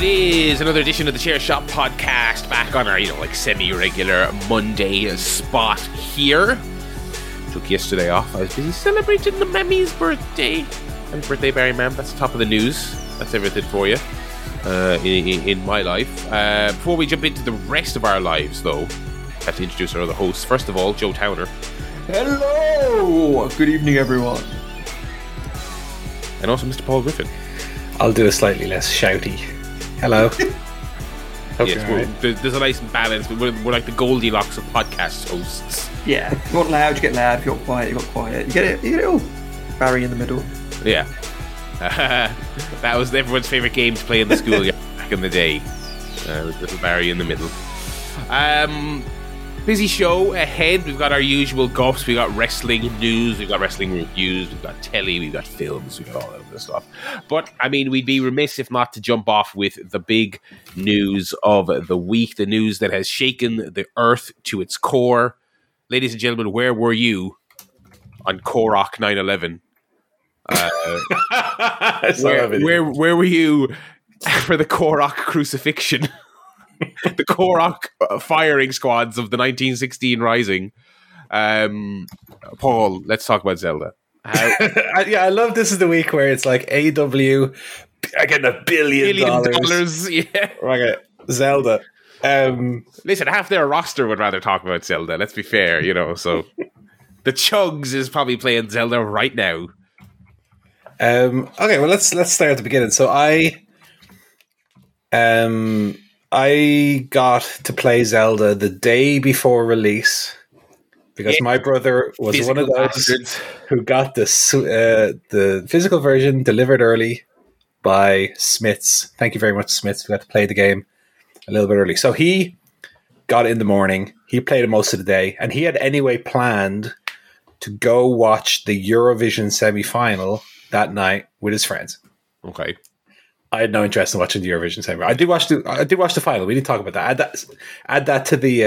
It is another edition of the Chair Shot Podcast, back on our, semi-regular Monday spot here. Took yesterday off. I was busy celebrating the Mammy's birthday. Happy birthday, Barry Mam. That's the top of the news. That's everything for you in my life. Before we jump into the rest of our lives, though, I have to introduce our other hosts. First of all, Joe Towner. Hello! Good evening, everyone. And also Mr. Paul Griffin. I'll do a slightly less shouty hello. Yes, there's a nice balance, but we're like the Goldilocks of podcast hosts. Yeah, if you want loud, you get loud. If you want quiet, you got quiet. You get it all. Barry in the middle. Yeah. That was everyone's favourite game to play in the schoolyard back in the day. With little Barry in the middle. Busy show ahead. We've got our usual goffs. We've got wrestling news. We've got wrestling reviews. We've got telly. We've got films. We've got all of this stuff. But, we'd be remiss if not to jump off with the big news of the week. The news that has shaken the earth to its core. Ladies and gentlemen, where were you on Korok 9/11? Where were you for the Korok crucifixion? The Korok firing squads of the 1916 Rising. Paul, let's talk about Zelda. I love this is the week where it's like AEW, I get $1 billion. Yeah. Okay, Zelda. Listen, half their roster would rather talk about Zelda. Let's be fair, so the Chugs is probably playing Zelda right now. Okay, well let's start at the beginning. So I got to play Zelda the day before release because my brother was physical one of those bastards who got the physical version delivered early by Smiths. Thank you very much, Smiths. We got to play the game a little bit early. So he got it in the morning. He played it most of the day, and he had anyway planned to go watch the Eurovision semi-final that night with his friends. Okay. I had no interest in watching the Eurovision semi-final. I did watch the final. We didn't talk about that. Add that to the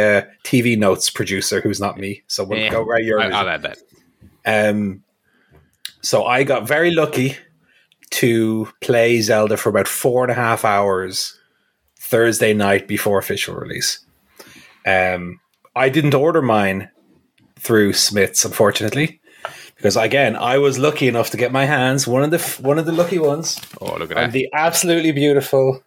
TV notes producer, who's not me. So we'll go right Eurovision. I'll add that. So I got very lucky to play Zelda for about 4.5 hours Thursday night before official release. I didn't order mine through Smith's, unfortunately, because again I was lucky enough to get my hands one of the lucky ones. Oh, look at that! The absolutely beautiful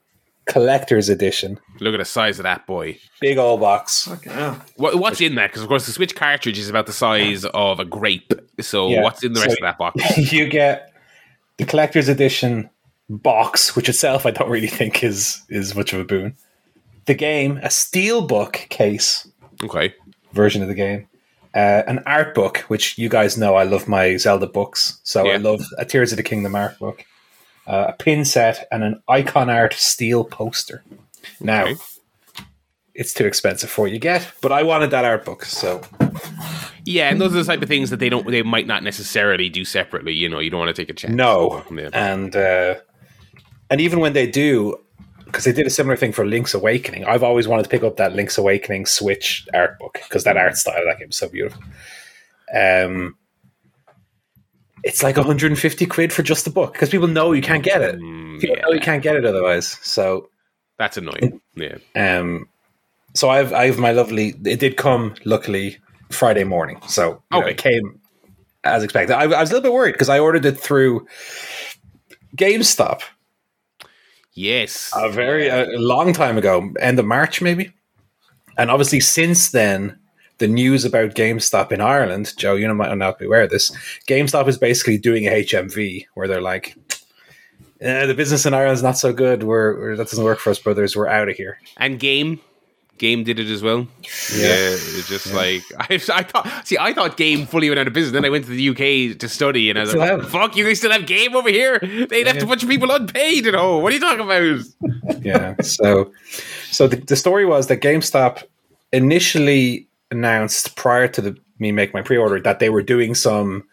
collector's edition. Look at the size of that boy! Big old box. Okay. Yeah. What's in that? Because of course the Switch cartridge is about the size of a grape. So what's in the rest of that box? You get the collector's edition box, which itself I don't really think is much of a boon. The game, a steelbook case. Okay. Version of the game. An art book, which you guys know I love my Zelda books, so I love a Tears of the Kingdom art book, a pin set, and an icon art steel poster. Now, It's too expensive for what you get, but I wanted that art book, so yeah. And those are the type of things that they might not necessarily do separately. You don't want to take a chance. No, and even when they do, because they did a similar thing for Link's Awakening. I've always wanted to pick up that Link's Awakening Switch art book because that art style of that game is so beautiful. It's like 150 quid for just the book because people know you can't get it. People know you can't get it otherwise. So that's annoying. Yeah. So I've my lovely. It did come luckily Friday morning. So it came as expected. I was a little bit worried because I ordered it through GameStop. Yes. A very long time ago, end of March maybe. And obviously since then, the news about GameStop in Ireland, Joe, you might not be aware of this, GameStop is basically doing a HMV where they're like, the business in Ireland's not so good, that doesn't work for us, brothers, we're out of here. And Game did it as well. Yeah, it's just like I thought Game fully went out of business. Then I went to the UK to study, and I was like, "Fuck, you guys still have Game over here? They left a bunch of people unpaid at home. What are you talking about?" Yeah. So the story was that GameStop initially announced prior to me make my pre-order that they were doing some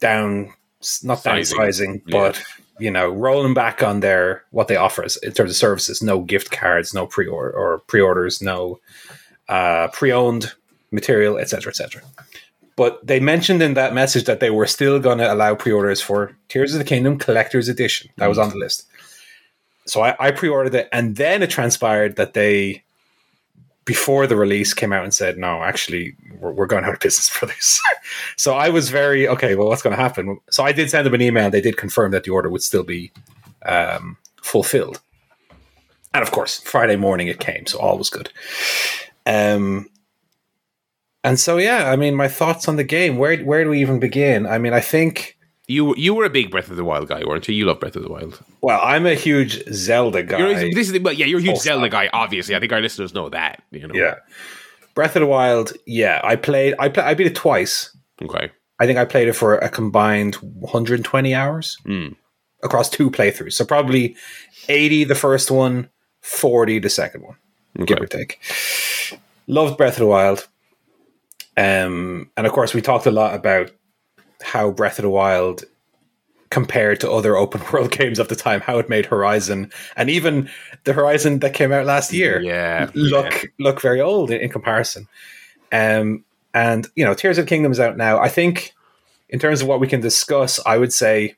downsizing, but. Rolling back on their what they offer us in terms of services. No gift cards, no pre-orders, no pre-owned material, etc., etc. But they mentioned in that message that they were still going to allow pre-orders for Tears of the Kingdom Collector's Edition. That was on the list. So I pre-ordered it, and then it transpired that they, before the release, came out and said, no, actually, we're going out of business for this. So I was very, okay, well, what's going to happen? So I did send them an email, and they did confirm that the order would still be fulfilled. And of course, Friday morning it came, so all was good. And so, yeah, I mean, my thoughts on the game, where do we even begin? I mean, I think... You were a big Breath of the Wild guy, weren't you? You love Breath of the Wild. Well, I'm a huge Zelda guy. You're a huge Zelda guy, obviously. I think our listeners know that. You know? Yeah. Breath of the Wild, yeah. I beat it twice. Okay. I think I played it for a combined 120 hours across two playthroughs. So probably 80 the first one, 40 the second one, give or take. Loved Breath of the Wild. And of course, we talked a lot about how Breath of the Wild compared to other open world games of the time, how it made Horizon and even the Horizon that came out last year look very old in comparison. And, you know, Tears of the Kingdom is out now. I think in terms of what we can discuss, I would say,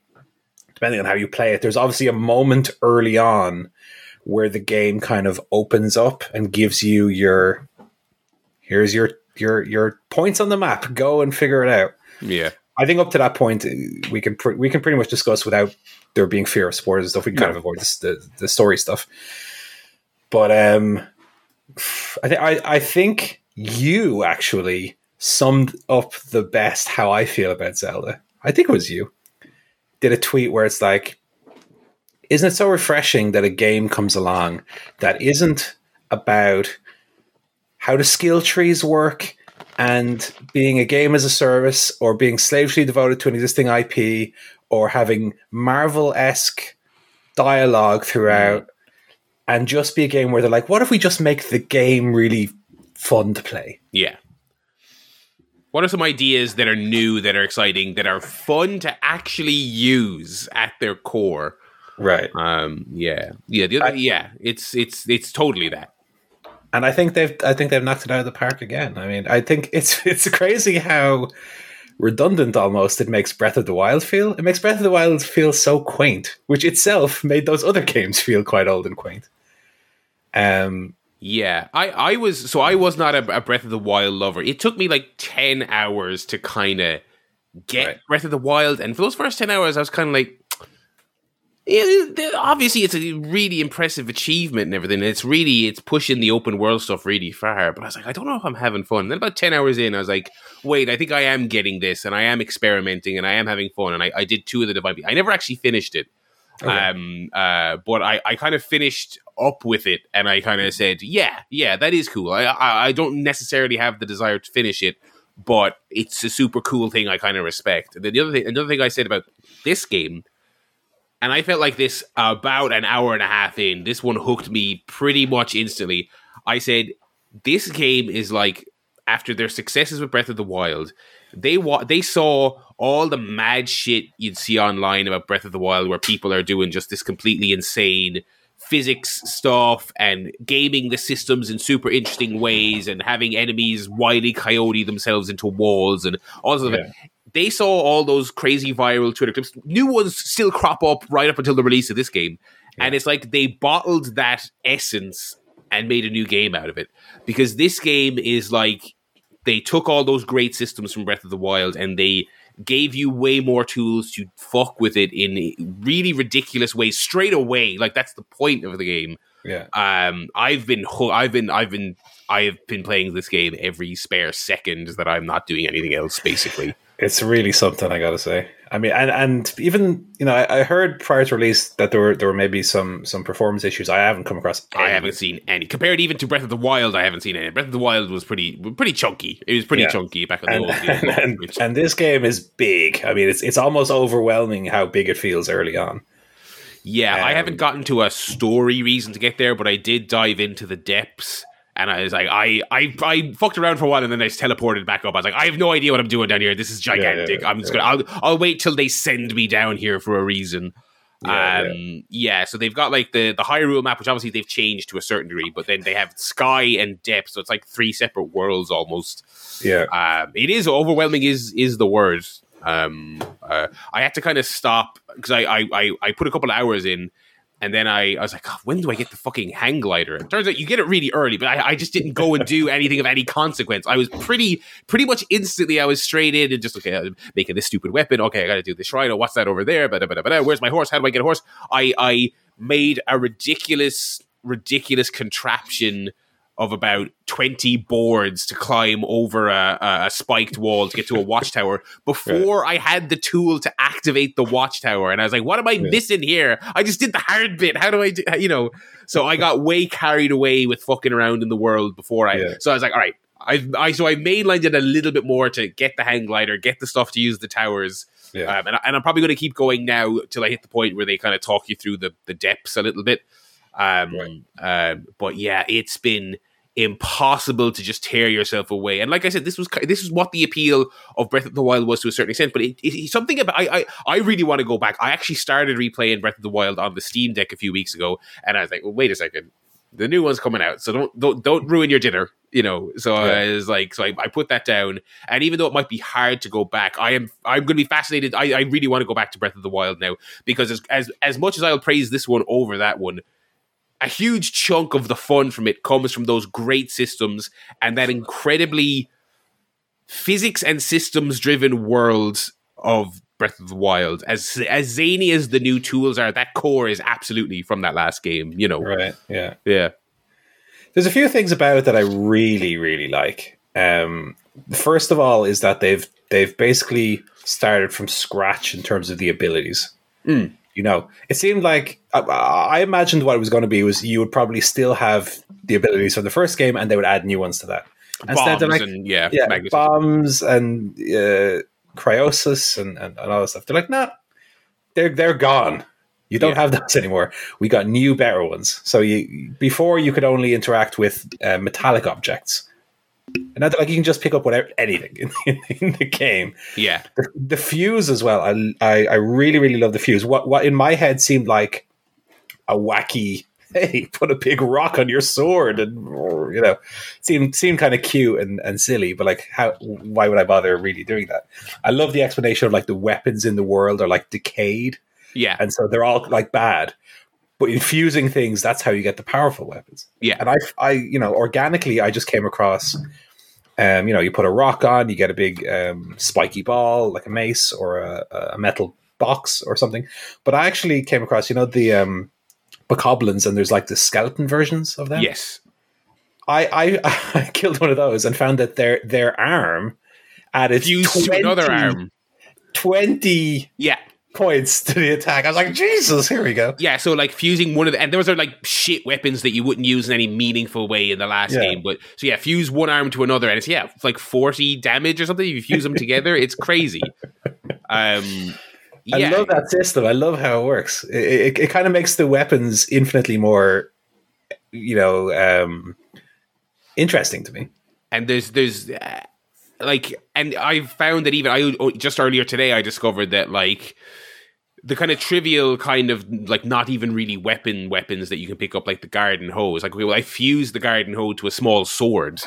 depending on how you play it, there's obviously a moment early on where the game kind of opens up and gives you here's your points on the map. Go and figure it out. Yeah, I think up to that point we can pretty much discuss without there being fear of spoilers and stuff. We can kind of avoid the story stuff. But I think you actually summed up the best how I feel about Zelda. I think it was you did a tweet where it's like, isn't it so refreshing that a game comes along that isn't about how the skill trees work and being a game as a service, or being slavishly devoted to an existing IP, or having Marvel-esque dialogue throughout, and just be a game where they're like, what if we just make the game really fun to play? Yeah. What are some ideas that are new, that are exciting, that are fun to actually use at their core? Right. It's totally that. And I think they've knocked it out of the park again. I mean, I think it's crazy how redundant almost it makes Breath of the Wild feel. It makes Breath of the Wild feel so quaint, which itself made those other games feel quite old and quaint. I was not a Breath of the Wild lover. It took me like 10 hours to kind of get Breath of the Wild, and for those first 10 hours, I was kind of like, obviously, it's a really impressive achievement and everything. It's pushing the open world stuff really far. But I was like, I don't know if I'm having fun. And then about 10 hours in, I was like, wait, I think I am getting this, and I am experimenting, and I am having fun. And I did two of the Divine Beasts. I never actually finished it. Okay. But I kind of finished up with it, and I kind of said, yeah, that is cool. I don't necessarily have the desire to finish it, but it's a super cool thing I kind of respect. And then another thing I said about this game, and I felt like this about an hour and a half in, this one hooked me pretty much instantly. I said, this game is like, after their successes with Breath of the Wild, they saw all the mad shit you'd see online about Breath of the Wild, where people are doing just this completely insane physics stuff and gaming the systems in super interesting ways and having enemies Wile E. Coyote themselves into walls and all sorts of it. They saw all those crazy viral Twitter clips. New ones still crop up right up until the release of this game. Yeah. And it's like they bottled that essence and made a new game out of it. Because this game is like, they took all those great systems from Breath of the Wild and they gave you way more tools to fuck with it in really ridiculous ways straight away. Like, that's the point of the game. Yeah. I've been playing this game every spare second that I'm not doing anything else, basically. It's really something, I gotta say. I mean, and even, you know, I heard prior to release that there were maybe some performance issues. I haven't come across any. I haven't seen any. Compared even to Breath of the Wild, I haven't seen any. Breath of the Wild was pretty chunky. It was pretty chunky back in the old game. And this game is big. I mean, it's almost overwhelming how big it feels early on. Yeah, I haven't gotten to a story reason to get there, but I did dive into the depths. And I was like, I fucked around for a while, and then I just teleported back up. I was like, I have no idea what I'm doing down here. This is gigantic. I'm just gonna. I'll wait till they send me down here for a reason. So they've got like the Hyrule map, which obviously they've changed to a certain degree, but then they have sky and depth, so it's like three separate worlds almost. Yeah, it is overwhelming. Is the word? I had to kind of stop because I put a couple of hours in. And then I was like, oh, when do I get the fucking hang glider? It turns out you get it really early, but I just didn't go and do anything of any consequence. I was pretty much instantly, I was straight in and just, okay, I'm making this stupid weapon. Okay, I got to do the shrine. Oh, what's that over there? But where's my horse? How do I get a horse? I made a ridiculous contraption of about 20 boards to climb over a spiked wall to get to a watchtower before I had the tool to activate the watchtower. And I was like, what am I missing here? I just did the hard bit. How do I do, you know? So I got way carried away with fucking around in the world before I, so I was like, all right, I mainlined it a little bit more to get the hang glider, get the stuff to use the towers. Yeah. And I'm probably going to keep going now till I hit the point where they kind of talk you through the depths a little bit. But yeah, it's been impossible to just tear yourself away. And like I said, this was what the appeal of Breath of the Wild was to a certain extent, but it's something about, I really want to go back. I actually started replaying Breath of the Wild on the Steam Deck a few weeks ago, and I was like, well, wait a second, the new one's coming out, so don't ruin your dinner, you know. So I was like, so I put that down, and even though it might be hard to go back, I'm going to be fascinated. I really want to go back to Breath of the Wild now, because as much as I'll praise this one over that one, a huge chunk of the fun from it comes from those great systems and that incredibly physics and systems-driven world of Breath of the Wild. As zany as the new tools are, that core is absolutely from that last game, you know. Right, yeah. Yeah. There's a few things about it that I really, really like. First of all is that they've basically started from scratch in terms of the abilities. Mm. You know, it seemed like I imagined what it was going to be was you would probably still have the abilities from the first game, and they would add new ones to that. Instead, bombs and bombs and cryosis and all that stuff. They're like, nah, they're gone. You don't have those anymore. We got new, better ones. So before you could only interact with metallic objects. And now like you can just pick up whatever anything in the game. Yeah, the fuse as well. I really really love the fuse. What in my head seemed like a wacky hey, put a big rock on your sword, and you know, seemed kind of cute and silly. But like, why would I bother really doing that? I love the explanation of like the weapons in the world are like decayed. Yeah, and so they're all like bad. But infusing things, that's how you get the powerful weapons. Yeah. And I you know, organically, I just came across, you know, you put a rock on, you get a big spiky ball, like a mace or a metal box or something. But I actually came across, you know, the bokoblins, and there's like the skeleton versions of them. Yes. I killed one of those and found that their arm added 20 points to the attack. I was like, Jesus, here we go. Yeah, so like fusing one of the, and those are like shit weapons that you wouldn't use in any meaningful way in the last game, but so yeah, fuse one arm to another, and it's it's like 40 damage or something if you fuse them together. It's crazy. I love that system. I love how it works. It kind of makes the weapons infinitely more, you know, interesting to me. And there's like, and I've found that even just earlier today, I discovered that like the kind of trivial kind of like not even really weapons that you can pick up, like the garden hose. Like, okay, well, I fuse the garden hose to a small sword,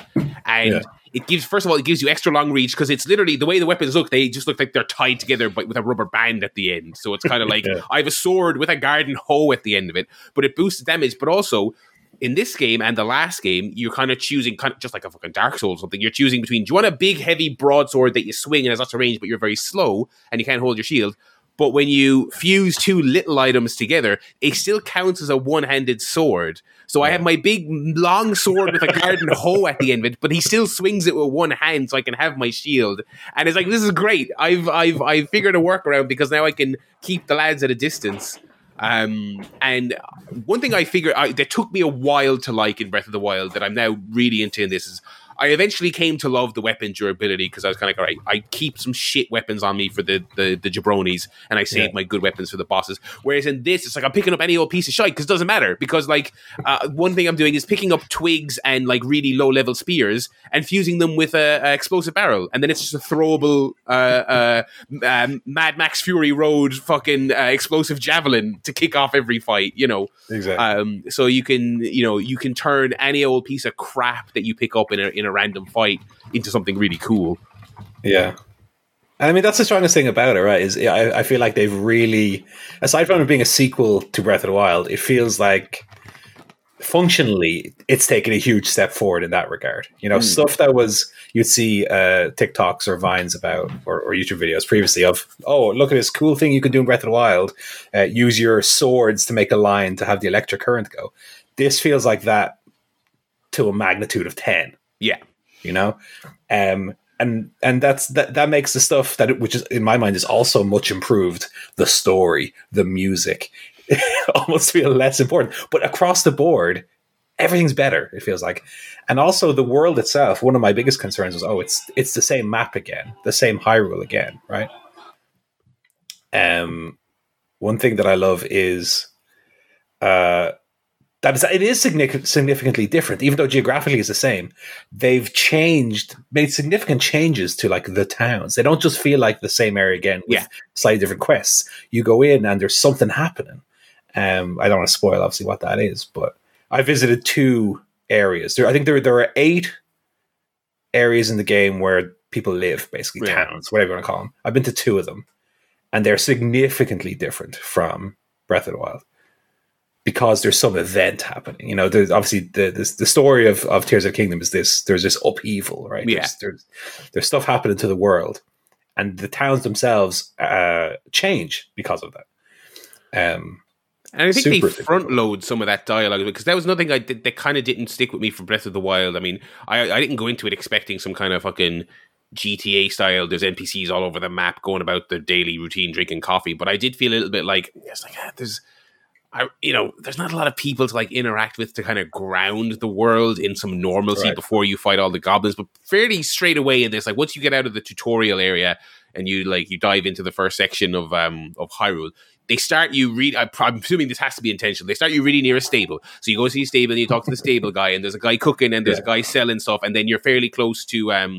and it gives, first of all, it gives you extra long reach, because it's literally the way the weapons look. They just look like they're tied together, but with a rubber band at the end. So it's kind of like I have a sword with a garden hose at the end of it, but it boosts damage, but also. In this game and the last game, you're kind of choosing, just like a fucking Dark Souls or something, you're choosing between, do you want a big, heavy broadsword that you swing and has lots of range, but you're very slow and you can't hold your shield? But when you fuse two little items together, it still counts as a one-handed sword. So I have my big, long sword with a garden hoe at the end of it, but he still swings it with one hand, so I can have my shield. And it's like, this is great. I've figured a workaround, because now I can keep the lads at a distance. And one thing I figured that took me a while to like in Breath of the Wild that I'm now really into in this is I eventually came to love the weapon durability, because I was kind of like, all right, I keep some shit weapons on me for the jabronis, and I save my good weapons for the bosses. Whereas in this, it's like I'm picking up any old piece of shite because it doesn't matter. Because like one thing I'm doing is picking up twigs and like really low level spears and fusing them with a explosive barrel, and then it's just a throwable Mad Max Fury Road fucking explosive javelin to kick off every fight. You know, exactly. So you can turn any old piece of crap that you pick up in a random fight into something really cool. Yeah. I mean, that's the strongest thing about it, right? Is I feel like they've really, aside from it being a sequel to Breath of the Wild, it feels like functionally it's taken a huge step forward in that regard. You know, stuff that was you'd see TikToks or Vines about or YouTube videos previously of, oh, look at this cool thing you can do in Breath of the Wild. Use your swords to make a line to have the electric current go. This feels like that to a magnitude of 10. Yeah. You know? And that makes the stuff that, which is in my mind is also much improved, the story, the music, almost feel less important. But across the board, everything's better, it feels like. And also the world itself, one of my biggest concerns was, oh, it's the same map again, the same Hyrule again, right? One thing that I love is it is significantly different, even though geographically it's the same. They've made significant changes to like the towns. They don't just feel like the same area again with slightly different quests. You go in and there's something happening. I don't want to spoil obviously what that is, but I visited 2 areas. I think there are 8 areas in the game where people live, basically towns, whatever you want to call them. I've been to 2 of them, and they're significantly different from Breath of the Wild. Because there's some event happening, you know. There's obviously the story of Tears of the Kingdom is this. There's this upheaval, right? Yeah. There's stuff happening to the world, and the towns themselves change because of that. And I think they front load some of that dialogue, because that was nothing I did that kind of didn't stick with me from Breath of the Wild. I mean, I didn't go into it expecting some kind of fucking GTA style, there's NPCs all over the map going about their daily routine, drinking coffee. But I did feel a little bit like it's like there's. There's not a lot of people to like interact with to kind of ground the world in some normalcy before you fight all the goblins. But fairly straight away in this, like once you get out of the tutorial area and you dive into the first section of Hyrule, they start you read. I'm assuming this has to be intentional. They start you really near a stable, so you go to the stable and you talk to the stable guy, and there's a guy cooking and there's a guy selling stuff, and then you're fairly close to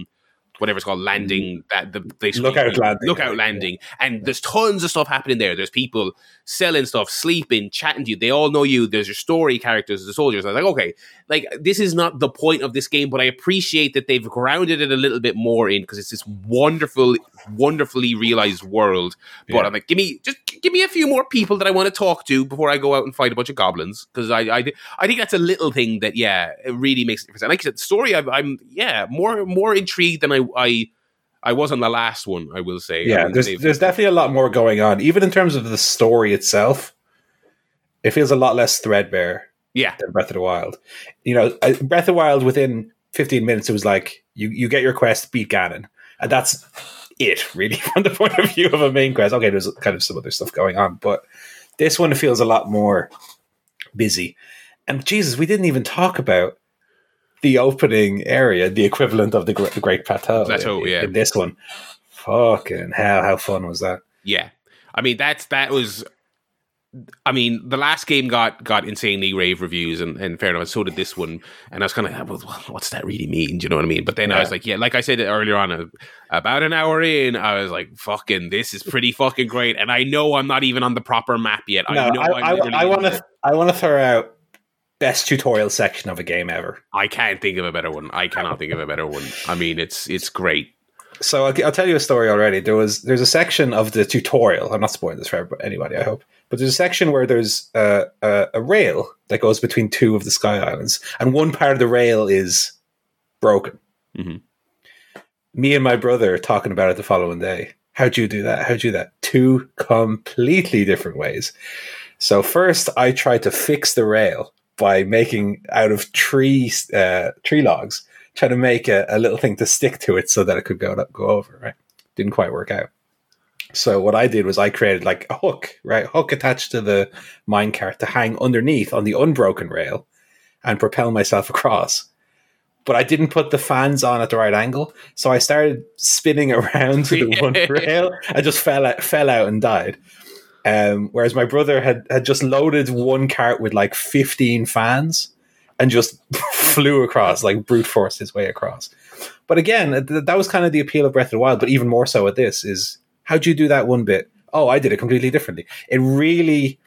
whatever it's called, landing, that they lookout landing, and there's tons of stuff happening there. There's people selling stuff, sleeping, chatting to you. They all know you. There's your story characters, the soldiers. I was like, okay, like this is not the point of this game, but I appreciate that they've grounded it a little bit more in, because it's this wonderful, wonderfully realized world. But I'm like, give me a few more people that I want to talk to before I go out and fight a bunch of goblins, because I think that's a little thing that it really makes a difference. And like I said, the story, I'm more intrigued than I was on the last one, I will say. Yeah, there's definitely a lot more going on. Even in terms of the story itself, it feels a lot less threadbare than Breath of the Wild. You know, Breath of the Wild, within 15 minutes, it was like, you get your quest, beat Ganon. And that's it, really, from the point of view of a main quest. Okay, there's kind of some other stuff going on, but this one feels a lot more busy. And Jesus, we didn't even talk about the opening area, the equivalent of the Great Plateau in this one. Fucking hell, how fun was that? Yeah. I mean, the last game got insanely rave reviews, and fair enough, and so did this one. And I was kind of like, well, what's that really mean? Do you know what I mean? But then I was like, like I said earlier on, about an hour in, I was like, fucking, this is pretty fucking great. And I know I'm not even on the proper map yet. I want to throw out best tutorial section of a game ever. I can't think of a better one. I cannot think of a better one. I mean, it's great. So I'll tell you a story already. There's a section of the tutorial. I'm not spoiling this for anybody, I hope. But there's a section where there's a rail that goes between 2 of the Sky Islands. And one part of the rail is broken. Mm-hmm. Me and my brother are talking about it the following day. How'd you do that? 2 completely different ways. So first, I tried to fix the rail by making out of tree logs, trying to make a little thing to stick to it so that it could go over. Right, didn't quite work out. So what I did was I created like a hook, right, hook attached to the minecart to hang underneath on the unbroken rail and propel myself across. But I didn't put the fans on at the right angle, so I started spinning around to the one rail. I just fell out and died. Whereas my brother had just loaded one cart with like 15 fans and just flew across, like brute forced his way across. But again, that was kind of the appeal of Breath of the Wild, but even more so at this is, how'd you do that one bit? Oh, I did it completely differently. It really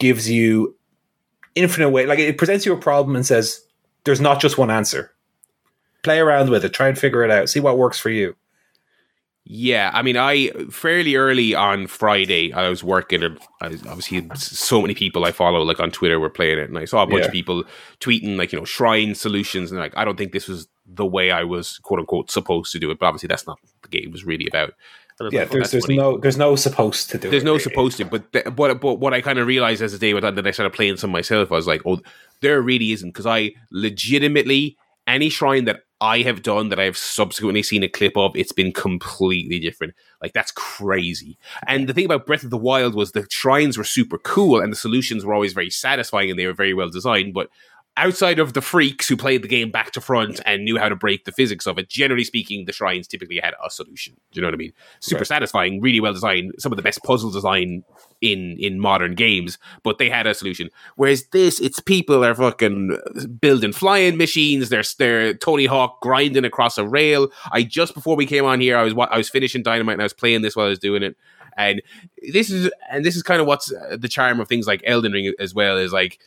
gives you infinite way. Like it presents you a problem and says, there's not just one answer. Play around with it. Try and figure it out. See what works for you. Yeah, I mean, I fairly early on Friday, I was working, and I was, obviously so many people I follow, like on Twitter, were playing it, and I saw a bunch of people tweeting, like, you know, shrine solutions, and like, I don't think this was the way I was, quote unquote, supposed to do it, but obviously that's not what the game was really about. Yeah, like, there's no supposed to do. There's it, no really. Supposed to, but what I kind of realized as the day went on, that I started playing some myself, I was like, oh, there really isn't, because I legitimately, any shrine that I have done that I've subsequently seen a clip of, it's been completely different. Like, that's crazy. And the thing about Breath of the Wild was the shrines were super cool and the solutions were always very satisfying and they were very well designed, but outside of the freaks who played the game back to front and knew how to break the physics of it, generally speaking, the shrines typically had a solution. Do you know what I mean? Super satisfying, really well designed, some of the best puzzle design in modern games, but they had a solution. Whereas this, it's people are fucking building flying machines, they're Tony Hawk grinding across a rail. I just before we came on here, I was finishing Dynamite and I was playing this while I was doing it. And this is kind of what's the charm of things like Elden Ring as well, is like,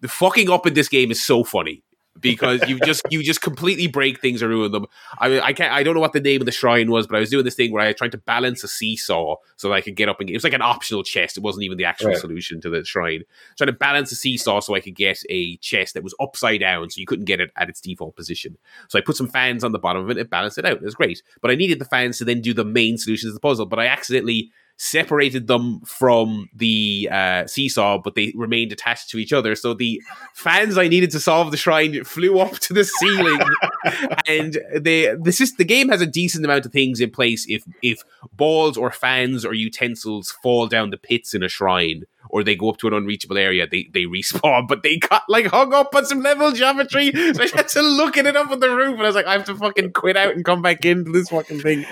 the fucking up in this game is so funny because you just completely break things or ruin them. I don't know what the name of the shrine was, but I was doing this thing where I tried to balance a seesaw so that I could get up, and it was like an optional chest. It wasn't even the actual solution to the shrine. Trying to balance a seesaw so I could get a chest that was upside down, so you couldn't get it at its default position. So I put some fans on the bottom of it and balanced it out. It was great, but I needed the fans to then do the main solutions of the puzzle. But I accidentally separated them from the seesaw, but they remained attached to each other. So the fans I needed to solve the shrine flew up to the ceiling, and the game has a decent amount of things in place. If balls or fans or utensils fall down the pits in a shrine, or they go up to an unreachable area, they respawn, but they got like hung up on some level geometry, so I had to look at it up on the roof, and I was like, I have to fucking quit out and come back into this fucking thing.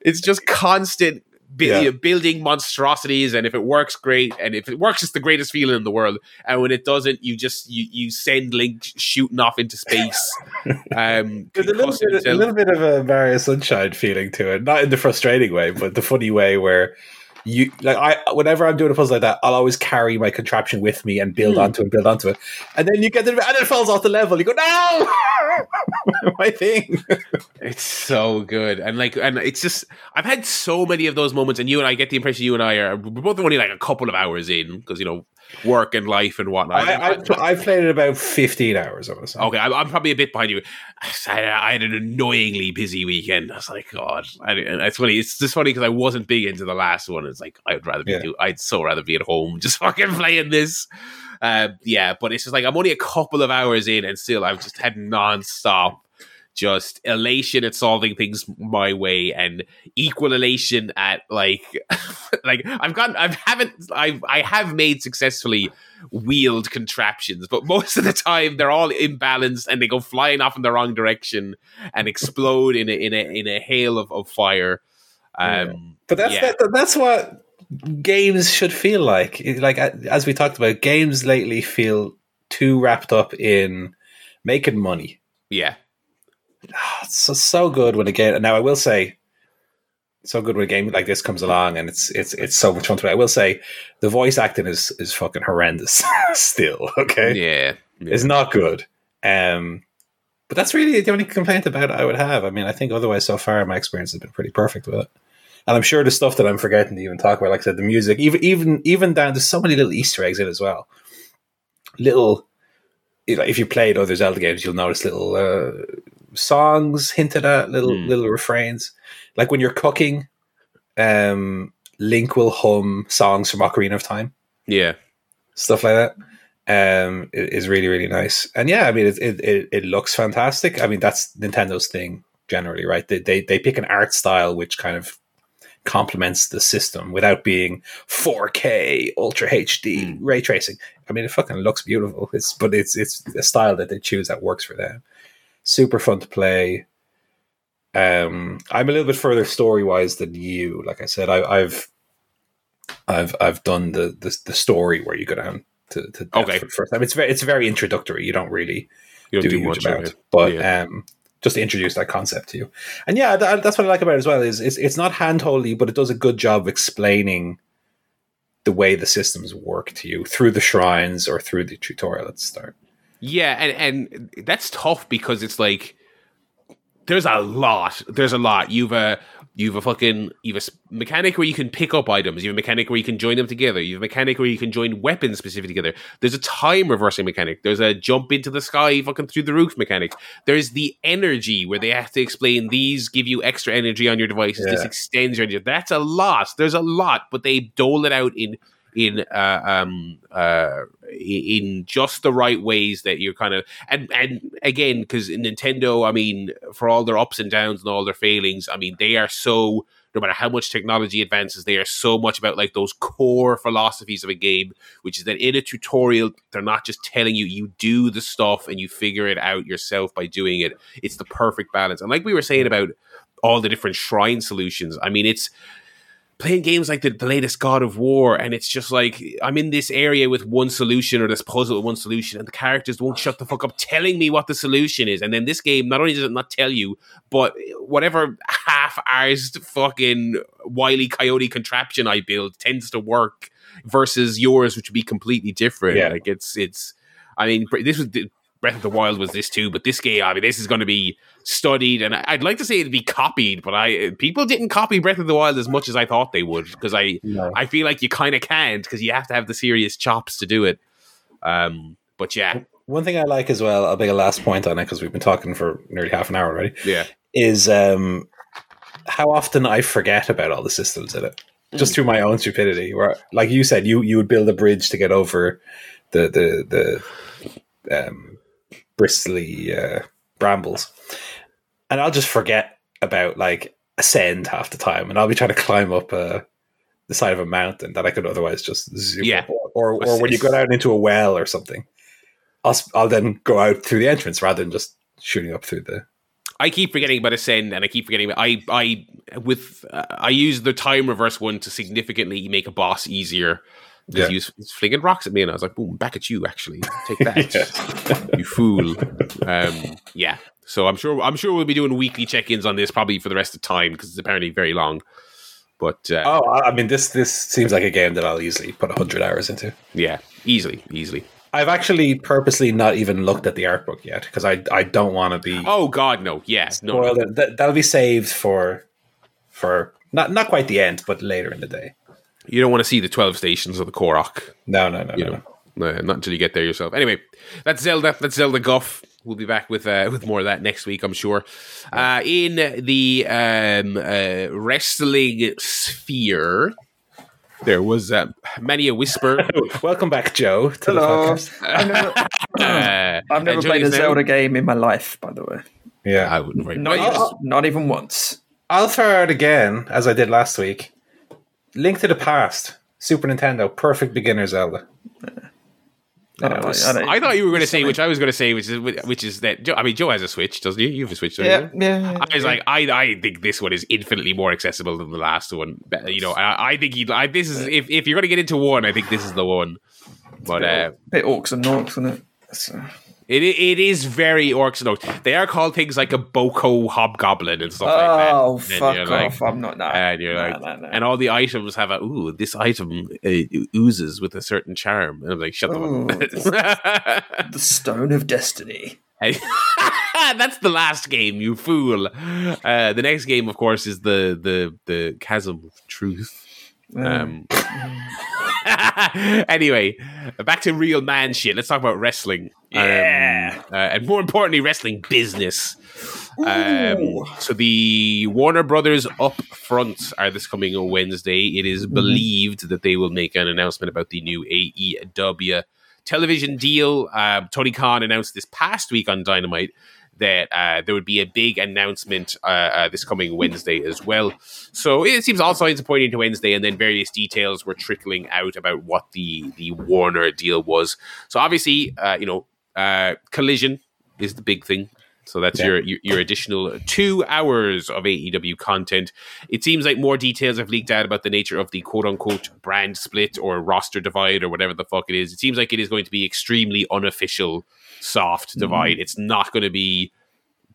It's just constant building monstrosities, and if it works, great, and if it works, it's the greatest feeling in the world, and when it doesn't, you send Link shooting off into space. There's a little bit of a Mario Sunshine feeling to it, not in the frustrating way, but the funny way where you like, I whenever I'm doing a puzzle like that, I'll always carry my contraption with me and build onto it, and then you get to the, and it falls off the level. You go, no, my thing. It's so good, and it's just, I've had so many of those moments, and you and I get the impression we're both only like a couple of hours in, because you know, work and life and whatnot. I've played it about 15 hours of it. Okay, I'm probably a bit behind you. I had an annoyingly busy weekend. I was like, God. And it's funny. It's just funny because I wasn't big into the last one. It's like, I'd so rather be at home just fucking playing this. But it's just like, I'm only a couple of hours in and still I've just had nonstop just elation at solving things my way and equal elation at like like I have made successfully wheeled contraptions, but most of the time they're all imbalanced and they go flying off in the wrong direction and explode in a hail of fire. But that's what games should feel like. Like, as we talked about, games lately feel too wrapped up in making money. Yeah. It's so good when a game. Now I will say, so good when a game like this comes along, and it's so much fun to play. I will say, the voice acting is fucking horrendous. Still, okay, yeah, it's not good. But that's really the only complaint about it I would have. I mean, I think otherwise, so far, my experience has been pretty perfect with it. And I'm sure the stuff that I'm forgetting to even talk about, like I said, the music, even down to so many little Easter eggs in it as well. Little, if you played other Zelda games, you'll notice little songs hinted at, little refrains, like when you're cooking, Link will hum songs from Ocarina of Time, stuff like that. Is really, really nice. And I mean, it looks fantastic. I mean, that's Nintendo's thing generally, right? They pick an art style which kind of complements the system without being 4K ultra HD ray tracing. I mean, it fucking looks beautiful. It's a style that they choose that works for them. Super fun to play. I'm a little bit further story wise than you. Like I said, I've done the story where you go down to death for the first time. It's very introductory. You don't do much about it, but just to introduce that concept to you. And that's what I like about it as well. Is it's not hand-holdy, but it does a good job of explaining the way the systems work to you through the shrines or through the tutorial at the start. Yeah, and that's tough because it's like there's a lot. You've You have a fucking, you have a mechanic where you can pick up items. You have a mechanic where you can join them together. You have a mechanic where you can join weapons specifically together. There's a time reversing mechanic. There's a jump into the sky, fucking through the roof mechanic. There's the energy where they have to explain these give you extra energy on your devices. Yeah. This extends your energy. That's a lot. There's a lot, but they dole it out in just the right ways that you're kind of, and again, because Nintendo, I mean, for all their ups and downs and all their failings, I mean, they are so, no matter how much technology advances, they are so much about like those core philosophies of a game, which is that in a tutorial, they're not just telling you, you do the stuff and you figure it out yourself by doing it. It's the perfect balance. And like we were saying about all the different shrine solutions, I mean, it's, playing games like the latest God of War, and it's just like, I'm in this area with one solution or this puzzle with one solution, and the characters won't shut the fuck up telling me what the solution is. And then this game, not only does it not tell you, but whatever half-arsed fucking Wile E. Coyote contraption I build tends to work versus yours, which would be completely different. Yeah. Like it's, I mean, this was... Breath of the Wild was this too, but this game, I mean, this is going to be studied, and I'd like to say it'd be copied, but people didn't copy Breath of the Wild as much as I thought they would, because I feel like you kind of can't, because you have to have the serious chops to do it. But yeah. One thing I like as well, I'll make a last point on it, because we've been talking for nearly half an hour already, is how often I forget about all the systems in it, just through my own stupidity, where, like you said, you would build a bridge to get over the bristly brambles, and I'll just forget about like ascend half the time, and I'll be trying to climb up the side of a mountain that I could otherwise just zoom up, or when you go down into a well or something, I'll then go out through the entrance rather than just shooting up through the. I keep forgetting about ascend, and I keep forgetting. I use the time reverse one to significantly make a boss easier. Yeah. He's flinging rocks at me, and I was like, boom, back at you, actually. Take that, you fool. Yeah. So I'm sure we'll be doing weekly check-ins on this probably for the rest of time, because it's apparently very long. But I mean, this seems like a game that I'll easily put 100 hours into. Yeah, easily. I've actually purposely not even looked at the art book yet, because I don't want to be... Oh, God, no. Yes, yeah, no. That'll be saved for not quite the end, but later in the day. You don't want to see the 12 stations of the Korok. No. Not until you get there yourself. Anyway, that's Zelda. That's Zelda guff. We'll be back with more of that next week, I'm sure. In the wrestling sphere, there was many a whisper. Welcome back, Joe. Hello. I've never played a Zelda game in my life, by the way. Yeah, I wouldn't. Not even once. I'll throw out again, as I did last week. Link to the Past, Super Nintendo, perfect beginner Zelda. I thought you were going to say, which I was going to say, which is that. I mean, Joe has a Switch, doesn't he? You have a Switch, don't you? Yeah. I was like, I think this one is infinitely more accessible than the last one. You know, I think this is if you're going to get into one, I think this is the one. But a bit orcs and norks, isn't it? So. It is very orcs and orcs. They are called things like a Boko Hobgoblin and stuff like that. Oh, fuck off. Like, I'm not that. And you're no. And all the items have this item oozes with a certain charm. And I'm like, shut the fuck up. The Stone of Destiny. That's the last game, you fool. The next game, of course, is the Chasm of Truth. Anyway, back to real man shit. Let's talk about wrestling. Yeah. And more importantly, wrestling business. So the Warner Brothers Upfronts are this coming Wednesday. It is believed that they will make an announcement about the new AEW television deal. Tony Khan announced this past week on Dynamite that there would be a big announcement this coming Wednesday as well. So it seems all signs are pointing to Wednesday, and then various details were trickling out about what the Warner deal was. So obviously, Collision is the big thing. So that's your additional 2 hours of AEW content. It seems like more details have leaked out about the nature of the quote-unquote brand split or roster divide or whatever the fuck it is. It seems like it is going to be extremely unofficial soft divide. It's not going to be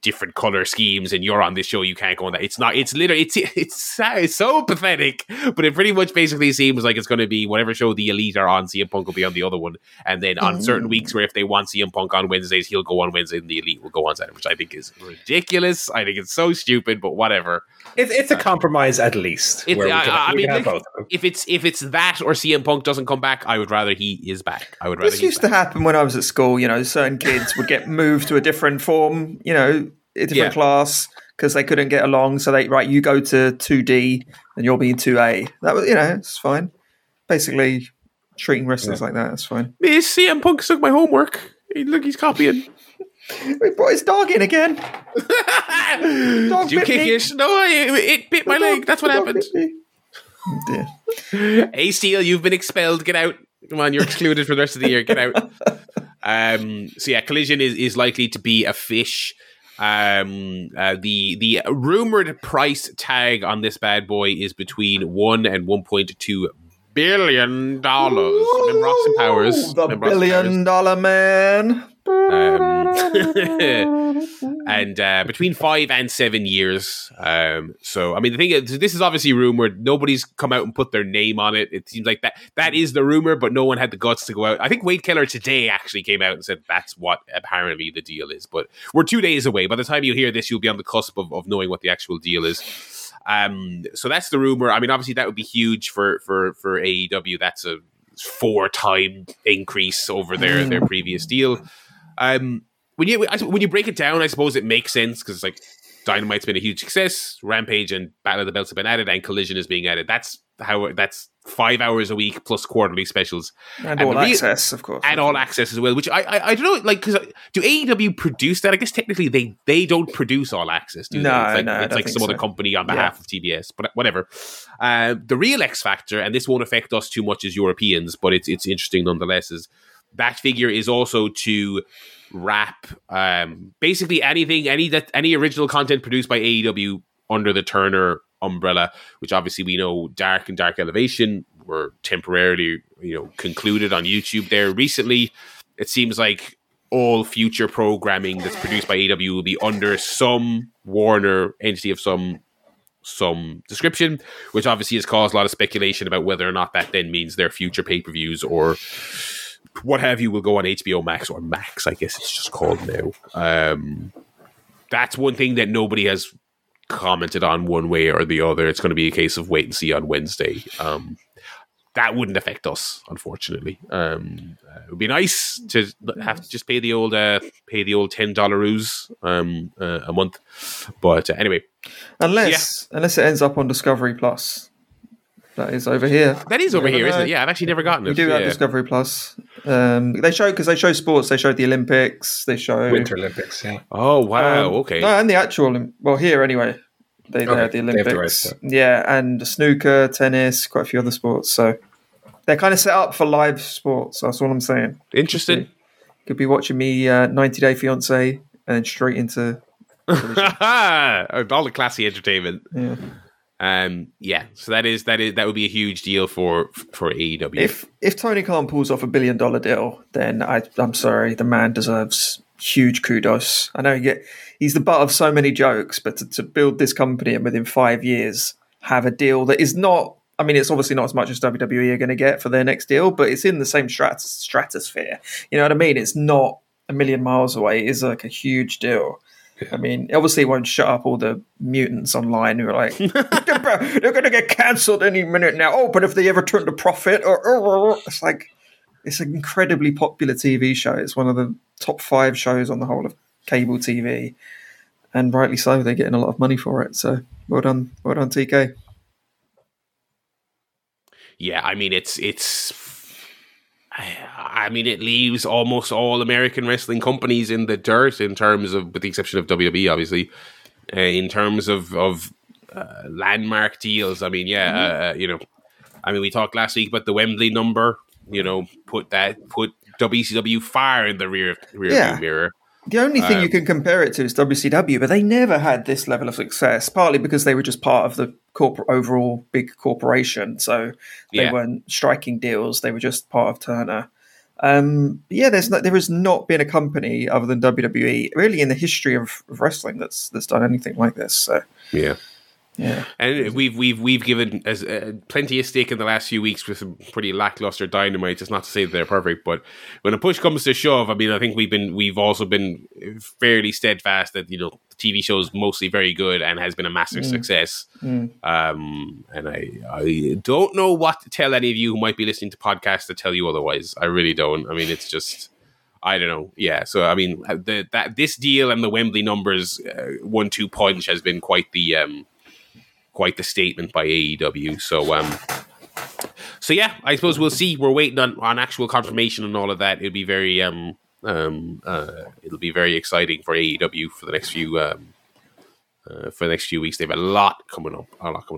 different color schemes and you're on this show, you can't go on that. It's not, it's literally, it's so pathetic, but it pretty much basically seems like it's going to be whatever show the Elite are on, CM Punk will be on the other one. And then on certain weeks where if they want CM Punk on Wednesdays, he'll go on Wednesday and the Elite will go on Saturday, which I think is ridiculous. I think it's so stupid, but whatever. It's a compromise at least. If it's that or CM Punk doesn't come back, I would rather he is back. This used to happen when I was at school, you know, certain kids would get moved to a different form, you know, a different class because they couldn't get along. So they, you go to 2D and you'll be in 2A. That was, you know, it's fine. Basically treating wrestlers like that, that's fine. CM Punk took my homework. Look, he's copying. We brought his dog in again. Dog you kick it? No, it bit my leg. That's what happened. ACL, you've been expelled. Get out. Come on, you're excluded for the rest of the year. Get out. So yeah, Collision is likely to be a fish. The rumored price tag on this bad boy is between $1 and $1.2 billion. Remember Austin Powers, the $1 billion man. And between 5 and 7 years. So, I mean, the thing is, this is obviously rumored. Nobody's come out and put their name on it. It seems like that is the rumor, but no one had the guts to go out. I think Wade Keller today actually came out and said that's what apparently the deal is. But we're 2 days away. By the time you hear this, you'll be on the cusp of knowing what the actual deal is. So that's the rumor. I mean, obviously, that would be huge for AEW. That's a 4-time increase over their previous deal. When you break it down, I suppose it makes sense because it's like Dynamite's been a huge success, Rampage and Battle of the Belts have been added, and Collision is being added. That's 5 hours a week plus quarterly specials and all access, of course, and all access as well. Which I don't know, like, because do AEW produce that? I guess technically they don't produce all access. Do they? No, it's like some other company on behalf of TBS, but whatever. The real X factor, and this won't affect us too much as Europeans, but it's interesting nonetheless. Is that figure is also to wrap basically anything, any original content produced by AEW under the Turner umbrella, which obviously we know Dark and Dark Elevation were temporarily, you know, concluded on YouTube there recently. It seems like all future programming that's produced by AEW will be under some Warner entity of some description, which obviously has caused a lot of speculation about whether or not that then means their future pay-per-views or what have you will go on HBO Max or Max, I guess it's just called now. That's one thing that nobody has commented on one way or the other. It's going to be a case of wait and see on Wednesday. That wouldn't affect us, unfortunately. It would be nice to have to just pay the old $10 a month, but anyway, unless it ends up on Discovery Plus. That is over here. That is over here, isn't it? Yeah, I've actually never gotten it. We do have Discovery Plus. They show sports. They show the Olympics. They show Winter Olympics. Yeah. Oh wow! Okay. No, and the actual here anyway. They have the Olympics. They have the race, and snooker, tennis, quite a few other sports. So they're kind of set up for live sports. That's all I'm saying. Interesting. Could be watching me 90 Day Fiance and then straight into all the classy entertainment. Yeah. So that would be a huge deal for AEW. If Tony Khan pulls off $1 billion deal, then I'm sorry, the man deserves huge kudos. I know he's the butt of so many jokes, but to build this company and within 5 years have a deal that is not, I mean, it's obviously not as much as WWE are going to get for their next deal, but it's in the same stratosphere. You know what I mean? It's not a million miles away. It is like a huge deal. I mean, obviously, it won't shut up all the mutants online who are like, they're going to get cancelled any minute now. Oh, but if they ever turn to profit, or it's like, it's an incredibly popular TV show. It's one of the top 5 shows on the whole of cable TV, and rightly so. They're getting a lot of money for it. So, well done, TK. Yeah, I mean, it's. I mean, it leaves almost all American wrestling companies in the dirt in terms of, with the exception of WWE, obviously, in terms of landmark deals. I mean, we talked last week about the Wembley number. You know, put WCW far in the rear view mirror. The only thing you can compare it to is WCW, but they never had this level of success, partly because they were just part of the overall big corporation. So they weren't striking deals. They were just part of Turner. There has not been a company other than WWE really in the history of wrestling that's done anything like this. So yeah. Yeah, and we've given as plenty of stake in the last few weeks with some pretty lackluster Dynamite. It's not to say that they're perfect, but when a push comes to shove, I mean, I think we've also been fairly steadfast that, you know, the TV show is mostly very good and has been a massive success. And I don't know what to tell any of you who might be listening to podcasts to tell you otherwise. I really don't. I mean, it's just. I don't know. Yeah. So, I mean, this deal and the Wembley numbers 1-2 punch has been quite the statement by AEW. So yeah, I suppose we'll see. We're waiting on actual confirmation and all of that. It'll be very, it'll be very exciting for AEW for the next few, weeks. They have a lot coming up.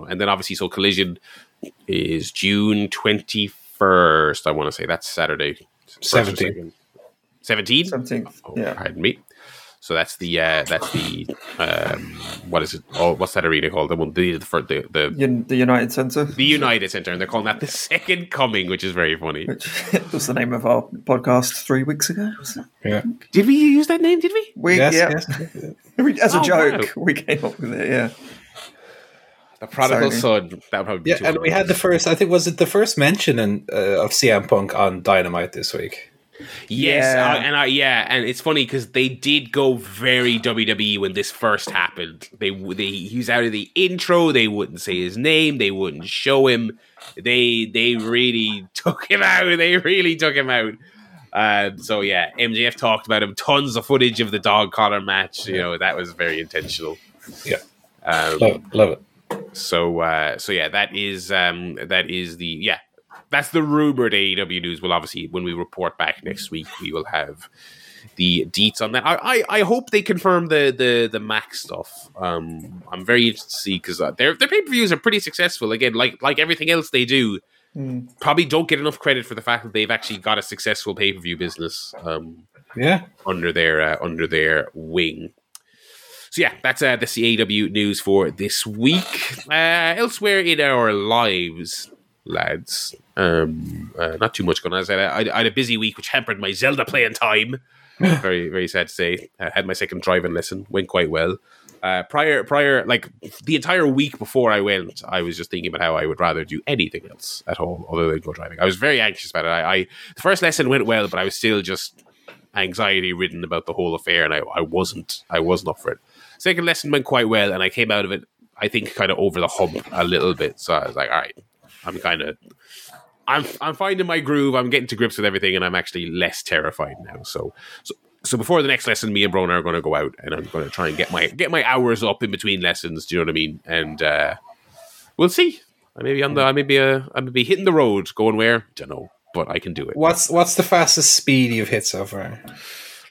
And then obviously, so Collision is June 21st. I want to say that's Saturday. 17th. 17th. Oh, yeah. Pardon me. So that's the what is it? Oh, what's that arena called? The United Center. The United Center, and they're calling that the Second Coming, which is very funny. Which was the name of our podcast 3 weeks ago. Yeah. Did we use that name? Did we? Yes. As a joke, we came up with it. Yeah. The prodigal son. That would be. Yeah, and we had the first. I think was it the first mention of CM Punk on Dynamite this week. Yes, yeah. And it's funny because they did go very WWE when this first happened. He was out of the intro. They wouldn't say his name. They wouldn't show him. They really took him out. So yeah, MJF talked about him. Tons of footage of the dog collar match. You know, that was very intentional. Yeah, love it. So yeah, that is that's the rumored AEW news. We'll obviously, when we report back next week, we will have the deets on that. I hope they confirm the Max stuff. I'm very interested to see because their pay-per-views are pretty successful. Again, like everything else they do, probably don't get enough credit for the fact that they've actually got a successful pay-per-view business under their wing. So yeah, that's the AEW news for this week. Elsewhere in our lives, lads, not too much going on. I had a busy week, which hampered my Zelda playing time. Very, very sad to say. I had my second driving lesson, went quite well. Prior, like the entire week before I went, I was just thinking about how I would rather do anything else at home other than go driving. I was very anxious about it. The first lesson went well, but I was still just anxiety ridden about the whole affair, and I wasn't up for it. Second lesson went quite well, and I came out of it, I think, kind of over the hump a little bit. So I was like, all right. I'm finding my groove. I'm getting to grips with everything, and I'm actually less terrified now. So before the next lesson, me and Brona are going to go out, and I'm going to try and get my hours up in between lessons. Do you know what I mean? And we'll see. I may be hitting the road, going where? Don't know, but I can do it. What's the fastest speed you've hit so far?